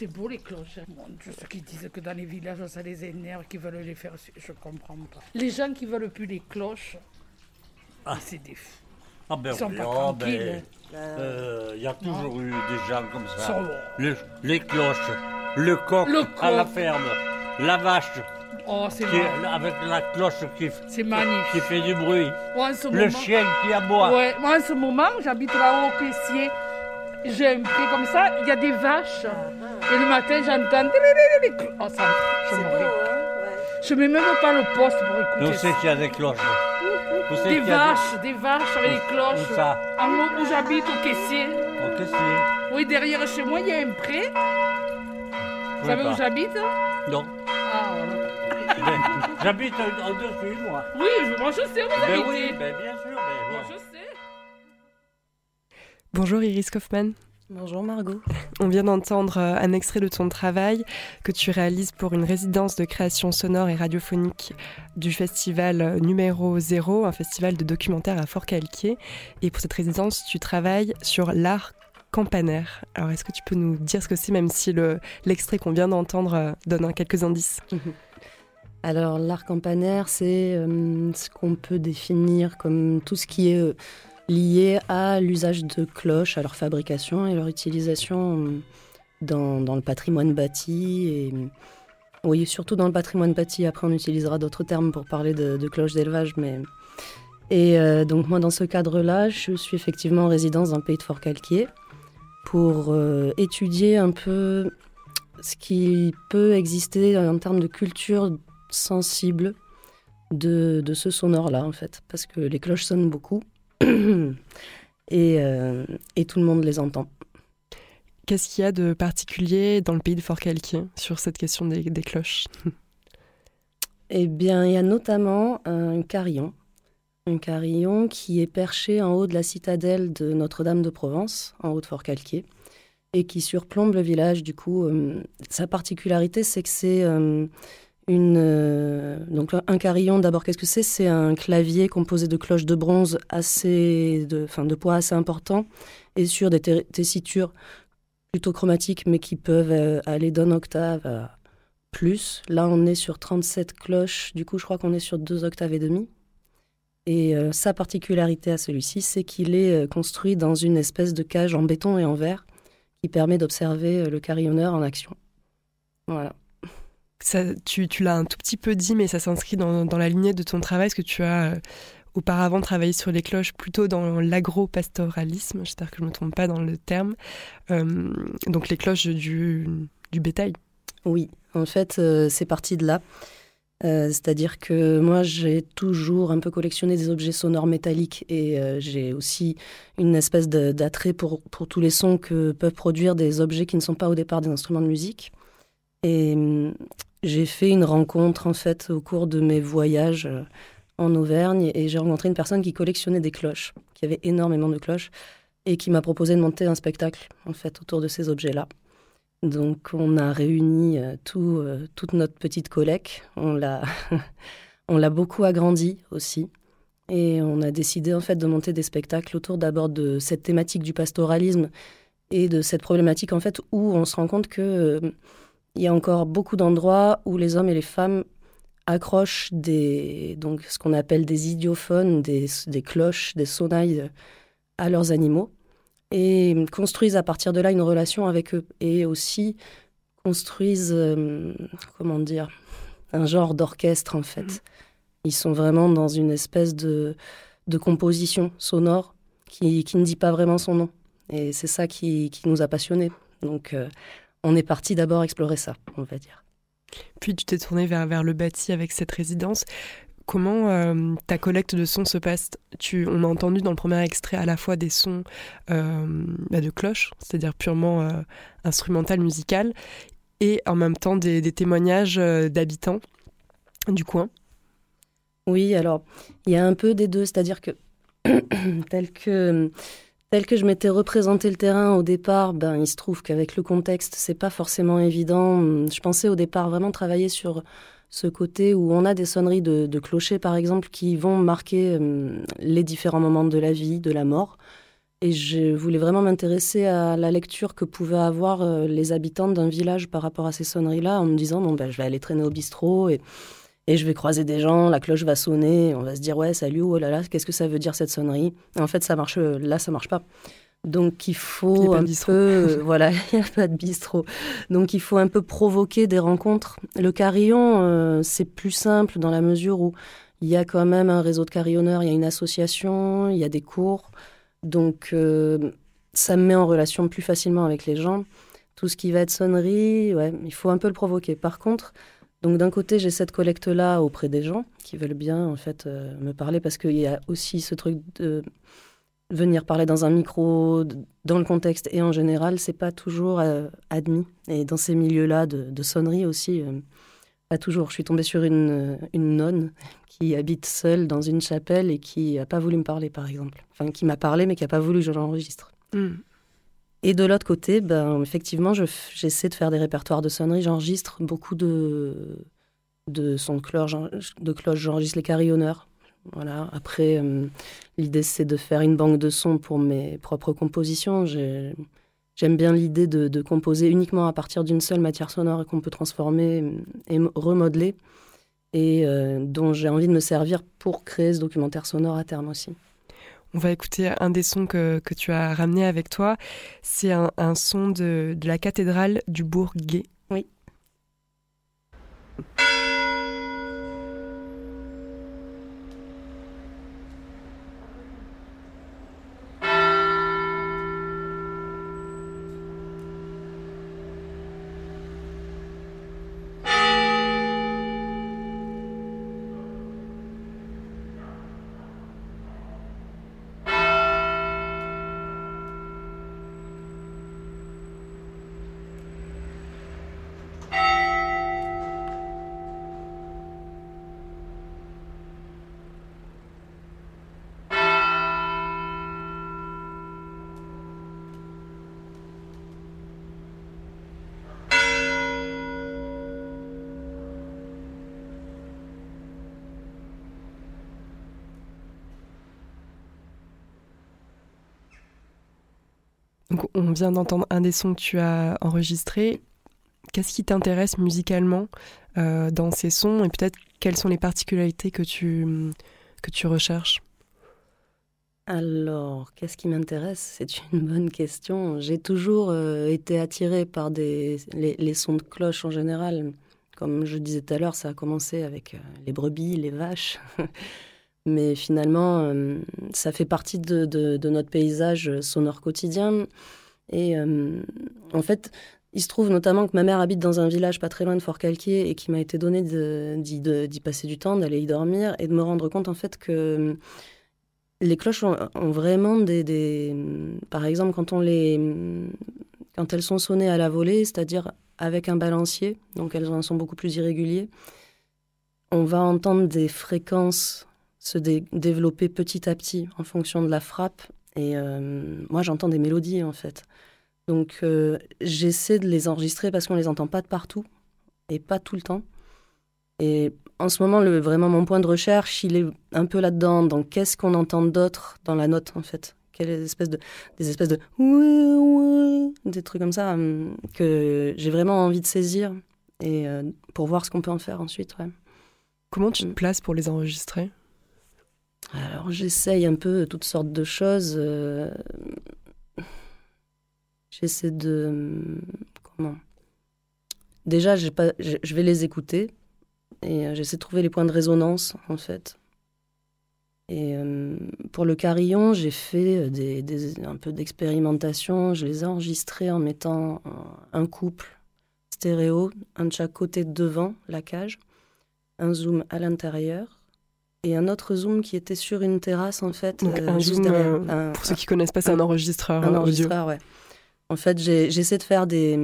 C'est beau les cloches. Hein. Mon Dieu, ceux qui disent que dans les villages ça les énerve, qui veulent les faire, je comprends pas. Les gens qui veulent plus les cloches, ah. c'est des fous. Ah ben, ils sont oui, pas oh tranquilles. Il ben, euh, y a toujours non. eu des gens comme ça. Sont... Le, les cloches, le coq, le coq à la ferme, la vache. Oh, c'est qui, avec la cloche qui, c'est magnifique. Qui fait du bruit. Moi, le moment, chien qui aboie. Ouais, moi en ce moment, j'habite là-haut au Pessier. J'ai un pré comme ça, il y a des vaches. Ah, et le matin, j'entends... Oh, ça me... Je, beau, hein, ouais. Je mets même pas le poste pour écouter. Où c'est qu'il y a des cloches? Des vaches, des... des vaches avec des cloches. Où ça? Où j'habite, au Caissier. Au Caissier. Oui, derrière chez moi, il y a un pré. Vous savez pas où j'habite? Non. Ah, voilà. J'habite en dessus, moi. Oui, moi je sais où vous habitez. Oui, ben bien sûr. Ben moi je sais. Bonjour Iris Kaufmann. Bonjour Margaux. On vient d'entendre un extrait de ton travail que tu réalises pour une résidence de création sonore et radiophonique du festival Numéro Zéro, un festival de documentaire à Forcalquier. Et pour cette résidence, tu travailles sur l'art campanaire. Alors est-ce que tu peux nous dire ce que c'est, même si le, l'extrait qu'on vient d'entendre donne quelques indices? Alors l'art campanaire, c'est euh, ce qu'on peut définir comme tout ce qui est euh, lié à l'usage de cloches, à leur fabrication et leur utilisation dans, dans le patrimoine bâti. Et, oui, surtout dans le patrimoine bâti. Après, on utilisera d'autres termes pour parler de, de cloches d'élevage. Mais... Et euh, donc moi, dans ce cadre-là, je suis effectivement en résidence dans le pays de Forcalquier pour euh, étudier un peu ce qui peut exister en termes de culture sensible de, de ce sonore-là, en fait, parce que les cloches sonnent beaucoup et, euh, et tout le monde les entend. Qu'est-ce qu'il y a de particulier dans le pays de Forcalquier sur cette question des, des cloches? Eh bien, il y a notamment un carillon, un carillon qui est perché en haut de la citadelle de Notre-Dame-de-Provence, en haut de Forcalquier, et qui surplombe le village. Du coup, euh, sa particularité, c'est que c'est... Euh, Une, euh, donc un carillon, d'abord, qu'est-ce que c'est? C'est un clavier composé de cloches de bronze assez, de, enfin, de poids assez important et sur des t- tessitures plutôt chromatiques, mais qui peuvent euh, aller d'un octave à plus. Là, on est sur trente-sept cloches, du coup, je crois qu'on est sur deux octaves et demi. Et euh, sa particularité à celui-ci, c'est qu'il est euh, construit dans une espèce de cage en béton et en verre qui permet d'observer euh, le carillonneur en action. Voilà. Ça, tu, tu l'as un tout petit peu dit, mais ça s'inscrit dans, dans la lignée de ton travail, parce que tu as euh, auparavant travaillé sur les cloches plutôt dans l'agro-pastoralisme, j'espère que je ne me trompe pas dans le terme, euh, donc les cloches du, du bétail. Oui, en fait, euh, c'est parti de là. Euh, c'est-à-dire que moi, j'ai toujours un peu collectionné des objets sonores métalliques et euh, j'ai aussi une espèce de, d'attrait pour, pour tous les sons que peuvent produire des objets qui ne sont pas au départ des instruments de musique. Et j'ai fait une rencontre, en fait, au cours de mes voyages en Auvergne, et j'ai rencontré une personne qui collectionnait des cloches, qui avait énormément de cloches, et qui m'a proposé de monter un spectacle, en fait, autour de ces objets-là. Donc, on a réuni tout, toute notre petite collecte, on l'a, on l'a beaucoup agrandie aussi, et on a décidé, en fait, de monter des spectacles autour d'abord de cette thématique du pastoralisme et de cette problématique, en fait, où on se rend compte que... Il y a encore beaucoup d'endroits où les hommes et les femmes accrochent des, donc ce qu'on appelle des idiophones, des, des cloches, des sonnailles à leurs animaux et construisent à partir de là une relation avec eux et aussi construisent, euh, comment dire, un genre d'orchestre en fait. Ils sont vraiment dans une espèce de, de composition sonore qui, qui ne dit pas vraiment son nom. Et c'est ça qui, qui nous a passionnés. Donc... Euh, on est parti d'abord explorer ça, on va dire. Puis tu t'es tournée vers, vers le bâti avec cette résidence. Comment euh, ta collecte de sons se passe? tu, On a entendu dans le premier extrait à la fois des sons euh, bah de cloches, c'est-à-dire purement euh, instrumental, musical, et en même temps des, des témoignages euh, d'habitants du coin. Oui, alors, il y a un peu des deux, c'est-à-dire que tel que... Tel que je m'étais représenté le terrain au départ, ben, il se trouve qu'avec le contexte, c'est pas forcément évident. Je pensais au départ vraiment travailler sur ce côté où on a des sonneries de, de clochers, par exemple, qui vont marquer euh, les différents moments de la vie, de la mort. Et je voulais vraiment m'intéresser à la lecture que pouvaient avoir les habitants d'un village par rapport à ces sonneries-là, en me disant, bon, ben, je vais aller traîner au bistrot et, et je vais croiser des gens, la cloche va sonner, on va se dire, ouais, salut, oh là là, qu'est-ce que ça veut dire cette sonnerie ? En fait, ça marche, là, ça marche pas. Donc, il faut un peu... voilà, il n'y a pas de bistrot. Donc, il faut un peu provoquer des rencontres. Le carillon, euh, c'est plus simple dans la mesure où il y a quand même un réseau de carillonneurs, il y a une association, il y a des cours... Donc, euh, ça me met en relation plus facilement avec les gens. Tout ce qui va être sonnerie, ouais, il faut un peu le provoquer. Par contre, donc d'un côté, j'ai cette collecte-là auprès des gens qui veulent bien, en fait, euh, me parler, parce qu'il y a aussi ce truc de venir parler dans un micro, de, dans le contexte. Et en général, c'est pas toujours euh, admis. Et dans ces milieux-là de, de sonnerie aussi, euh, pas toujours. Je suis tombée sur une, une nonne qui habite seule dans une chapelle et qui n'a pas voulu me parler, par exemple. Enfin, qui m'a parlé, mais qui n'a pas voulu que je l'enregistre. Mm. Et de l'autre côté, ben, effectivement, je, j'essaie de faire des répertoires de sonneries. J'enregistre beaucoup de, de sons de cloche, de cloche. J'enregistre les carillonneurs. Voilà. Après, euh, l'idée, c'est de faire une banque de sons pour mes propres compositions. J'ai, j'aime bien l'idée de, de composer uniquement à partir d'une seule matière sonore qu'on peut transformer et remodeler, et euh, dont j'ai envie de me servir pour créer ce documentaire sonore à terme aussi. On va écouter un des sons que, que tu as ramené avec toi. C'est un, un son de, de la cathédrale du bourg gay. Oui. Donc on vient d'entendre un des sons que tu as enregistrés. Qu'est-ce qui t'intéresse musicalement euh, dans ces sons, et peut-être quelles sont les particularités que tu, que tu recherches ? Alors, qu'est-ce qui m'intéresse ? C'est une bonne question. J'ai toujours euh, été attirée par des, les, les sons de cloche en général. Comme je disais tout à l'heure, ça a commencé avec euh, les brebis, les vaches... Mais finalement, euh, ça fait partie de, de, de notre paysage sonore quotidien. Et euh, en fait, il se trouve notamment que ma mère habite dans un village pas très loin de Forcalquier et qui m'a été donné de, d'y, de, d'y passer du temps, d'aller y dormir et de me rendre compte en fait que les cloches ont, ont vraiment des, des... Par exemple, quand, on les... quand elles sont sonnées à la volée, c'est-à-dire avec un balancier, donc elles en sont beaucoup plus irréguliers, on va entendre des fréquences... se dé- développer petit à petit en fonction de la frappe. Et euh, moi, j'entends des mélodies, en fait. Donc, euh, j'essaie de les enregistrer parce qu'on les entend pas de partout et pas tout le temps. Et en ce moment, le, vraiment, mon point de recherche, il est un peu là-dedans. Donc, qu'est-ce qu'on entend d'autre dans la note, en fait ? Quelles espèces de... Des espèces de... Des trucs comme ça hum, que j'ai vraiment envie de saisir et euh, pour voir ce qu'on peut en faire ensuite, ouais. Comment tu te places pour les enregistrer ? Alors, j'essaye un peu toutes sortes de choses. Euh... J'essaie de... Comment ? Déjà, j'ai pas... je vais les écouter et j'essaie de trouver les points de résonance, en fait. Et euh, pour le carillon, j'ai fait des, des, un peu d'expérimentation. Je les ai enregistrés en mettant un couple stéréo, un de chaque côté devant la cage, un zoom à l'intérieur. Et un autre zoom qui était sur une terrasse, en fait. Donc, euh, un juste zoom, derrière. Euh, un, pour ceux qui ne connaissent pas, c'est un, un enregistreur Un enregistreur, audio. Ouais. En fait, j'ai, j'essaie de faire des,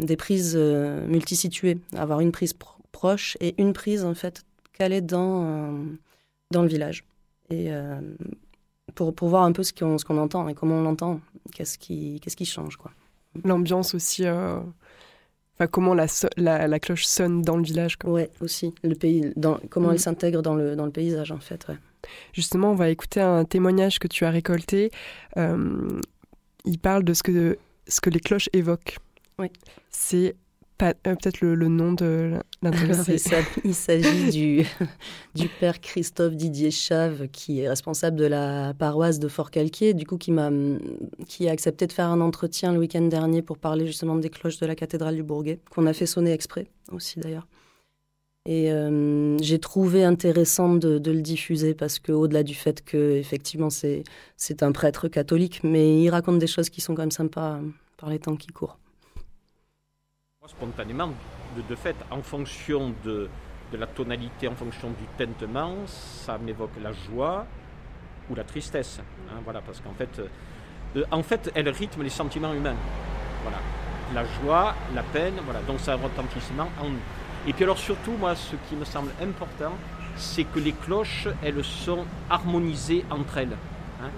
des prises euh, multisituées, avoir une prise pro- proche et une prise, en fait, calée dans, euh, dans le village. Et euh, pour, pour voir un peu ce qu'on, ce qu'on entend et comment on l'entend, qu'est-ce qui, qu'est-ce qui change, quoi. L'ambiance aussi... Euh... Enfin, comment la, so- la, la cloche sonne dans le village. Oui, aussi. Le pays, dans, comment mmh. elle s'intègre dans le, dans le paysage, en fait. Ouais. Justement, on va écouter un témoignage que tu as récolté. Euh, il parle de ce que, ce que les cloches évoquent. Oui. C'est pas, euh, peut-être le, le nom de l'intéressé. Il s'agit du, du père Christophe Didier Chave, qui est responsable de la paroisse de Forcalquier, du coup qui, m'a, qui a accepté de faire un entretien le week-end dernier pour parler justement des cloches de la cathédrale du Bourguet, qu'on a fait sonner exprès aussi d'ailleurs. Et euh, j'ai trouvé intéressant de, de le diffuser parce qu'au-delà du fait qu'effectivement c'est, c'est un prêtre catholique, mais il raconte des choses qui sont quand même sympas hein, par les temps qui courent. Moi, spontanément, de, de fait, en fonction de, de la tonalité, en fonction du tintement, ça m'évoque la joie ou la tristesse. Hein, voilà, parce qu'en fait, euh, en fait, elle rythme les sentiments humains. Voilà, la joie, la peine, voilà, donc c'est un retentissement en nous. Et puis alors surtout, moi, ce qui me semble important, c'est que les cloches, elles sont harmonisées entre elles. Hein.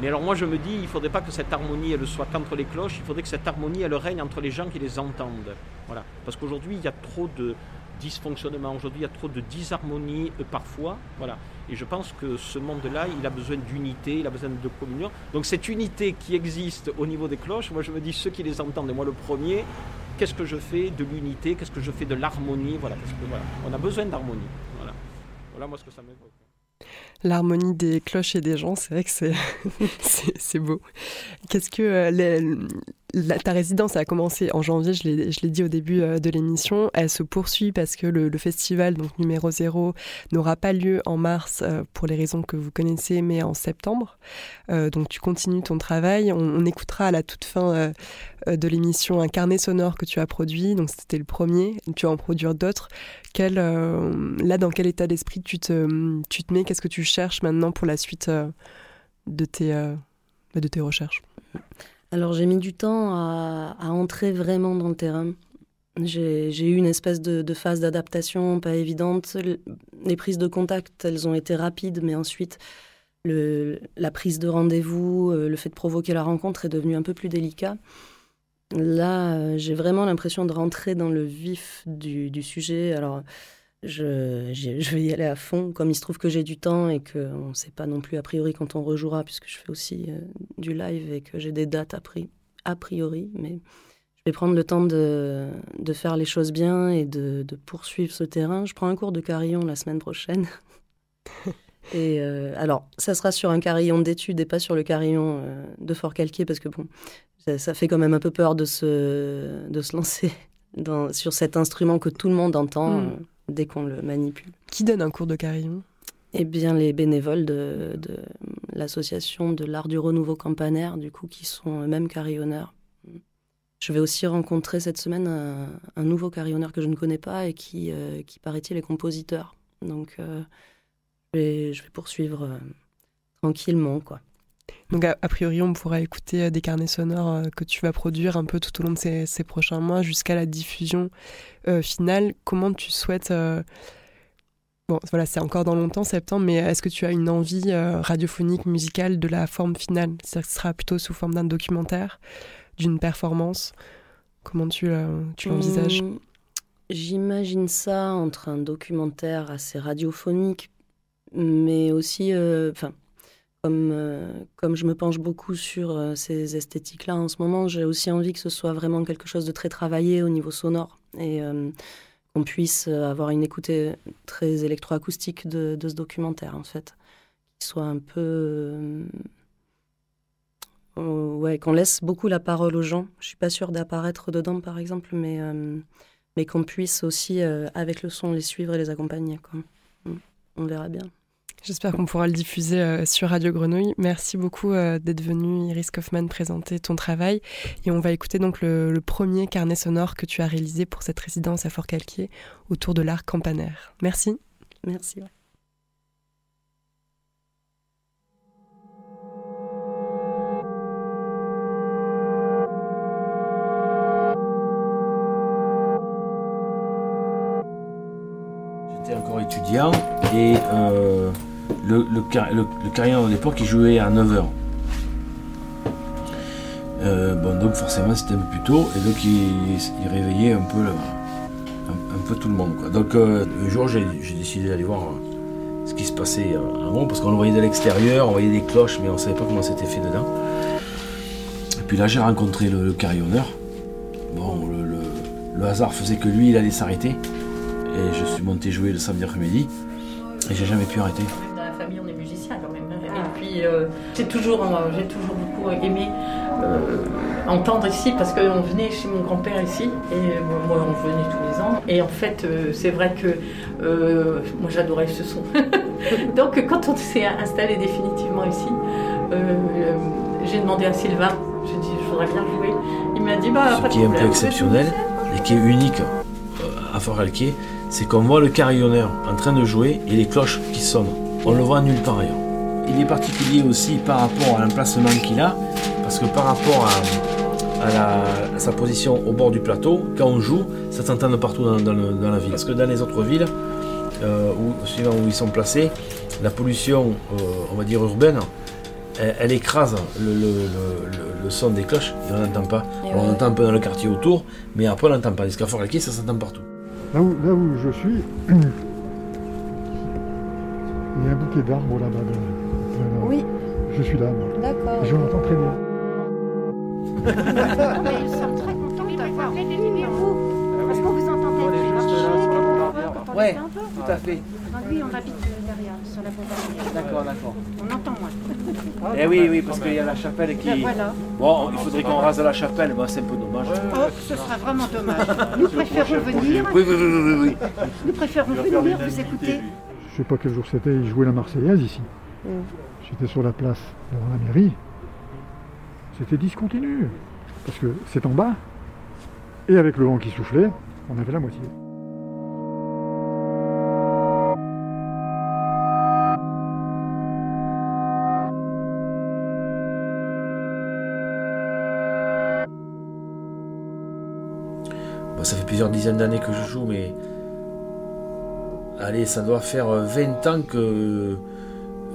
Mais alors moi, je me dis, il ne faudrait pas que cette harmonie, elle soit qu'entre les cloches, il faudrait que cette harmonie, elle règne entre les gens qui les entendent. Voilà. Parce qu'aujourd'hui, il y a trop de dysfonctionnements, aujourd'hui, il y a trop de disharmonie euh, parfois. Voilà. Et je pense que ce monde-là, il a besoin d'unité, il a besoin de communion. Donc cette unité qui existe au niveau des cloches, moi, je me dis, ceux qui les entendent, et moi le premier... Qu'est-ce que je fais de l'unité? Qu'est-ce que je fais de l'harmonie? Voilà, parce que voilà, on a besoin d'harmonie. Voilà, voilà moi ce que ça m'évoque. L'harmonie des cloches et des gens, c'est vrai que c'est c'est, c'est beau. Qu'est-ce que euh, les, la, ta résidence a commencé en janvier, je l'ai, je l'ai dit au début euh, de l'émission, elle se poursuit parce que le, le festival donc Numéro Zéro n'aura pas lieu en mars euh, pour les raisons que vous connaissez, mais en septembre. Euh, donc tu continues ton travail. On, on écoutera à la toute fin euh, euh, de l'émission un carnet sonore que tu as produit. Donc c'était le premier. Tu vas en produire d'autres. Quel, euh, là, dans quel état d'esprit tu te tu te mets? Qu'est-ce que tu cherches maintenant pour la suite euh, de, tes, euh, de tes recherches? Alors j'ai mis du temps à, à entrer vraiment dans le terrain. J'ai, j'ai eu une espèce de, de phase d'adaptation pas évidente. Les prises de contact, elles ont été rapides, mais ensuite le, la prise de rendez-vous, le fait de provoquer la rencontre est devenu un peu plus délicat. Là, j'ai vraiment l'impression de rentrer dans le vif du, du sujet. Alors... Je, je, je vais y aller à fond, comme il se trouve que j'ai du temps et qu'on ne sait pas non plus a priori quand on rejouera, puisque je fais aussi euh, du live et que j'ai des dates a, pri- a priori, mais je vais prendre le temps de, de faire les choses bien et de, de poursuivre ce terrain. Je prends un cours de carillon la semaine prochaine. Et euh, alors, ça sera sur un carillon d'études et pas sur le carillon euh, de Forcalquier, parce que bon, ça, ça fait quand même un peu peur de se, de se lancer dans, sur cet instrument que tout le monde entend. Mmh. Euh, dès qu'on le manipule. Qui donne un cours de carillon? Eh bien, les bénévoles de, de l'association de l'art du renouveau campanaire, du coup, qui sont eux-mêmes carillonneurs. Je vais aussi rencontrer cette semaine un, un nouveau carillonneur que je ne connais pas et qui, euh, qui paraît-il, est compositeur. Donc, euh, je, vais, je vais poursuivre euh, tranquillement, quoi. Donc, a, a priori, on pourra écouter des carnets sonores que tu vas produire un peu tout au long de ces, ces prochains mois jusqu'à la diffusion euh, finale. Comment tu souhaites... Euh... Bon, voilà, c'est encore dans longtemps, septembre, mais est-ce que tu as une envie euh, radiophonique, musicale de la forme finale? C'est-à-dire que ce sera plutôt sous forme d'un documentaire, d'une performance? Comment tu, euh, tu l'envisages? Hum, J'imagine ça entre un documentaire assez radiophonique, mais aussi... Euh, Comme, euh, comme je me penche beaucoup sur euh, ces esthétiques-là en ce moment, j'ai aussi envie que ce soit vraiment quelque chose de très travaillé au niveau sonore et euh, qu'on puisse avoir une écoute très électroacoustique de, de ce documentaire, en fait. Qu'il soit un peu... Euh, euh, ouais, qu'on laisse beaucoup la parole aux gens. Je ne suis pas sûre d'apparaître dedans, par exemple, mais, euh, mais qu'on puisse aussi, euh, avec le son, les suivre et les accompagner, quoi. On verra bien. J'espère qu'on pourra le diffuser sur Radio Grenouille. Merci beaucoup d'être venue, Iris Kaufmann, présenter ton travail. Et on va écouter donc le, le premier carnet sonore que tu as réalisé pour cette résidence à Forcalquier autour de l'art campanaire. Merci. Merci. Ouais. J'étais encore étudiant et... Euh... Le, le, le, le carillon à l'époque, il jouait à neuf heures. Euh, bon, donc forcément, c'était un peu plus tôt. Et donc, il, il réveillait un peu, le, un, un peu tout le monde, quoi. Donc, euh, un jour, j'ai, j'ai décidé d'aller voir ce qui se passait avant, parce qu'on le voyait de l'extérieur, on voyait des cloches, mais on ne savait pas comment c'était fait dedans. Et puis là, j'ai rencontré le, le carillonneur. Bon, le, le, le hasard faisait que lui, il allait s'arrêter. Et je suis monté jouer le samedi après-midi, et j'ai jamais pu arrêter. Dans la famille, on est musicien quand même. Et puis, euh, j'ai toujours, j'ai toujours beaucoup aimé euh, entendre ici, parce qu'on venait chez mon grand-père ici, et moi, on venait tous les ans. Et en fait, euh, c'est vrai que euh, moi, j'adorais ce son. Donc, quand on s'est installé définitivement ici, euh, euh, j'ai demandé à Sylvain, j'ai dit, je voudrais bien jouer. Il m'a dit, bah, ce pas qui de est un peu exceptionnel et qui est unique à Forcalquier, c'est qu'on voit le carillonneur en train de jouer et les cloches qui sonnent. On le voit nulle part ailleurs. Il est particulier aussi par rapport à l'emplacement qu'il a, parce que par rapport à, à, la, à sa position au bord du plateau, quand on joue, ça s'entend partout dans, dans, le, dans la ville. Parce que dans les autres villes, euh, où, suivant où ils sont placés, la pollution, euh, on va dire urbaine, elle, elle écrase le, le, le, le son des cloches et on n'entend pas. Alors, on entend un peu dans le quartier autour, mais après on n'entend pas. Jusqu'à Forcalquier, ça s'entend partout. Là où, là où je suis, il y a un bouquet d'arbres là-bas. Là, là. Oui. Je suis là, moi. D'accord. Et je l'entends très bien. Non, mais ils sont très contents d'avoir venu vous. Parce qu'on vous entendait marcher. Oui, tout à fait. Oui, on habite derrière, sur la bombardière. D'accord, d'accord. On entend moins. Eh oui, oui, parce qu'il y a la chapelle qui... Voilà. Bon, il faudrait qu'on rase la chapelle, bah, c'est un peu dommage. Oh, ce sera vraiment dommage. Nous préférons venir. Oui, oui, oui, oui. Nous préférons venir vous écouter. Je sais pas quel jour c'était, ils jouaient la Marseillaise ici. Mm. J'étais sur la place devant la mairie. C'était discontinu. Parce que c'est en bas. Et avec le vent qui soufflait, on avait la moitié. Ça fait plusieurs dizaines d'années que je joue, mais allez, ça doit faire vingt ans que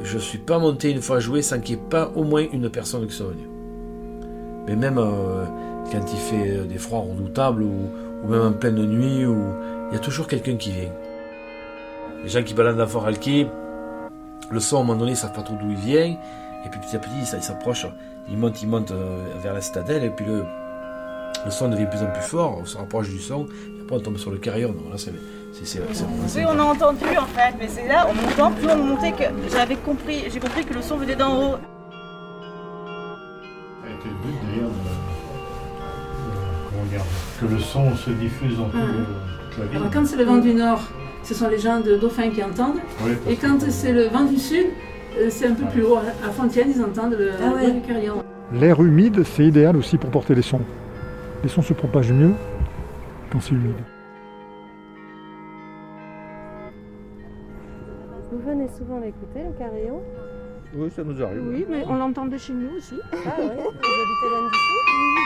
je ne suis pas monté une fois jouer sans qu'il n'y ait pas au moins une personne qui soit venue. Mais même euh, quand il fait des froids redoutables ou, ou même en pleine nuit, ou... il y a toujours quelqu'un qui vient. Les gens qui baladent dans Forcalquier, le son à un moment donné, ils ne savent pas trop d'où il vient, et puis petit à petit, ça, ils s'approchent, ils montent, ils montent vers la citadelle, et puis le... Le son devient de plus en plus fort, on se rapproche du son, et après on tombe sur le carillon. Là, c'est, c'est, c'est, c'est, c'est... Oui, on a entendu en fait, mais c'est là, en montant, plus on montait que j'avais compris, j'ai compris que le son venait d'en haut. Ça a été le but d'ailleurs de, de, de, de, de, de, que le son se diffuse dans ah. tout le clavier. Quand c'est le vent du nord, ce sont les gens de Dauphin qui entendent, oui, et quand que... c'est le vent du sud, c'est un peu ah. plus haut, à Fontienne, ils entendent le ah, bruit ouais. du carillon. L'air humide, c'est idéal aussi pour porter les sons. Les sons se propagent mieux quand c'est humide. Vous venez souvent l'écouter, le carillon ? Oui, ça nous arrive. Oui, mais on l'entend de chez nous aussi. Ah oui ? Vous habitez loin d'ici ? Oui, oui.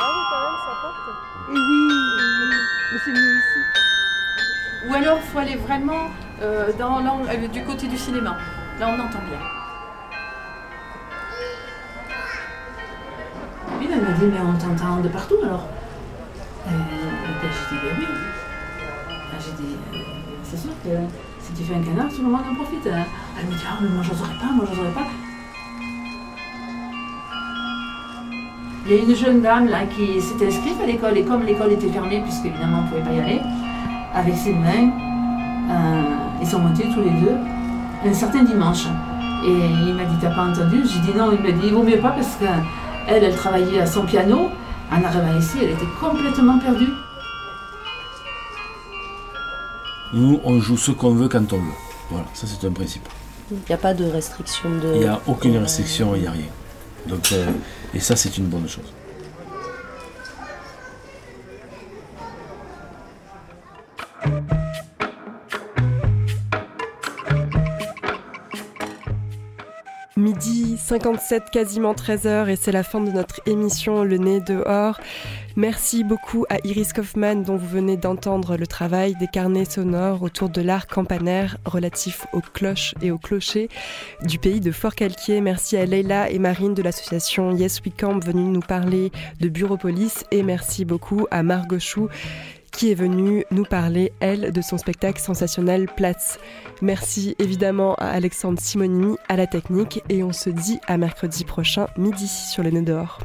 Ah oui, quand même, ça porte. Et oui, mais c'est mieux ici. Ou alors, il faut aller vraiment euh, dans l'angle, du côté du cinéma. Là, on entend bien. Elle m'a dit, mais on t'entend de partout alors. Et ben, j'ai dit, ben oui. Ben, j'ai dit, euh, c'est sûr que si tu fais un canard, tout le monde en profite. Elle me dit, ah, mais moi j'oserais pas, moi j'oserais pas. Il y a une jeune dame là qui s'est inscrite à l'école, et comme l'école était fermée, puisque évidemment on ne pouvait pas y aller, avec ses mains, euh, ils sont montés tous les deux un certain dimanche. Et il m'a dit, t'as pas entendu ? J'ai dit non, il m'a dit, il vaut mieux pas parce que. Elle, elle travaillait à son piano. En arrivant ici, elle était complètement perdue. Nous, on joue ce qu'on veut quand on veut. Voilà, ça c'est un principe. Il n'y a pas de restriction de... Il n'y a aucune de... restriction, il n'y a rien. Donc, euh, et ça, c'est une bonne chose. cinquante-sept, quasiment treize heures, et c'est la fin de notre émission Le Nez Dehors. Merci beaucoup à Iris Kaufmann, dont vous venez d'entendre le travail des carnets sonores autour de l'art campanaire relatif aux cloches et aux clochers du pays de Forcalquier. Merci à Leïla et Marine de l'association Yes We Camp, venues nous parler de Buropolis, et merci beaucoup à Margaux Chou qui est venue nous parler, elle, de son spectacle Sensational Platz. Merci évidemment à Alexandre Simonini à la technique et on se dit à mercredi prochain midi sur Le Nez Dehors.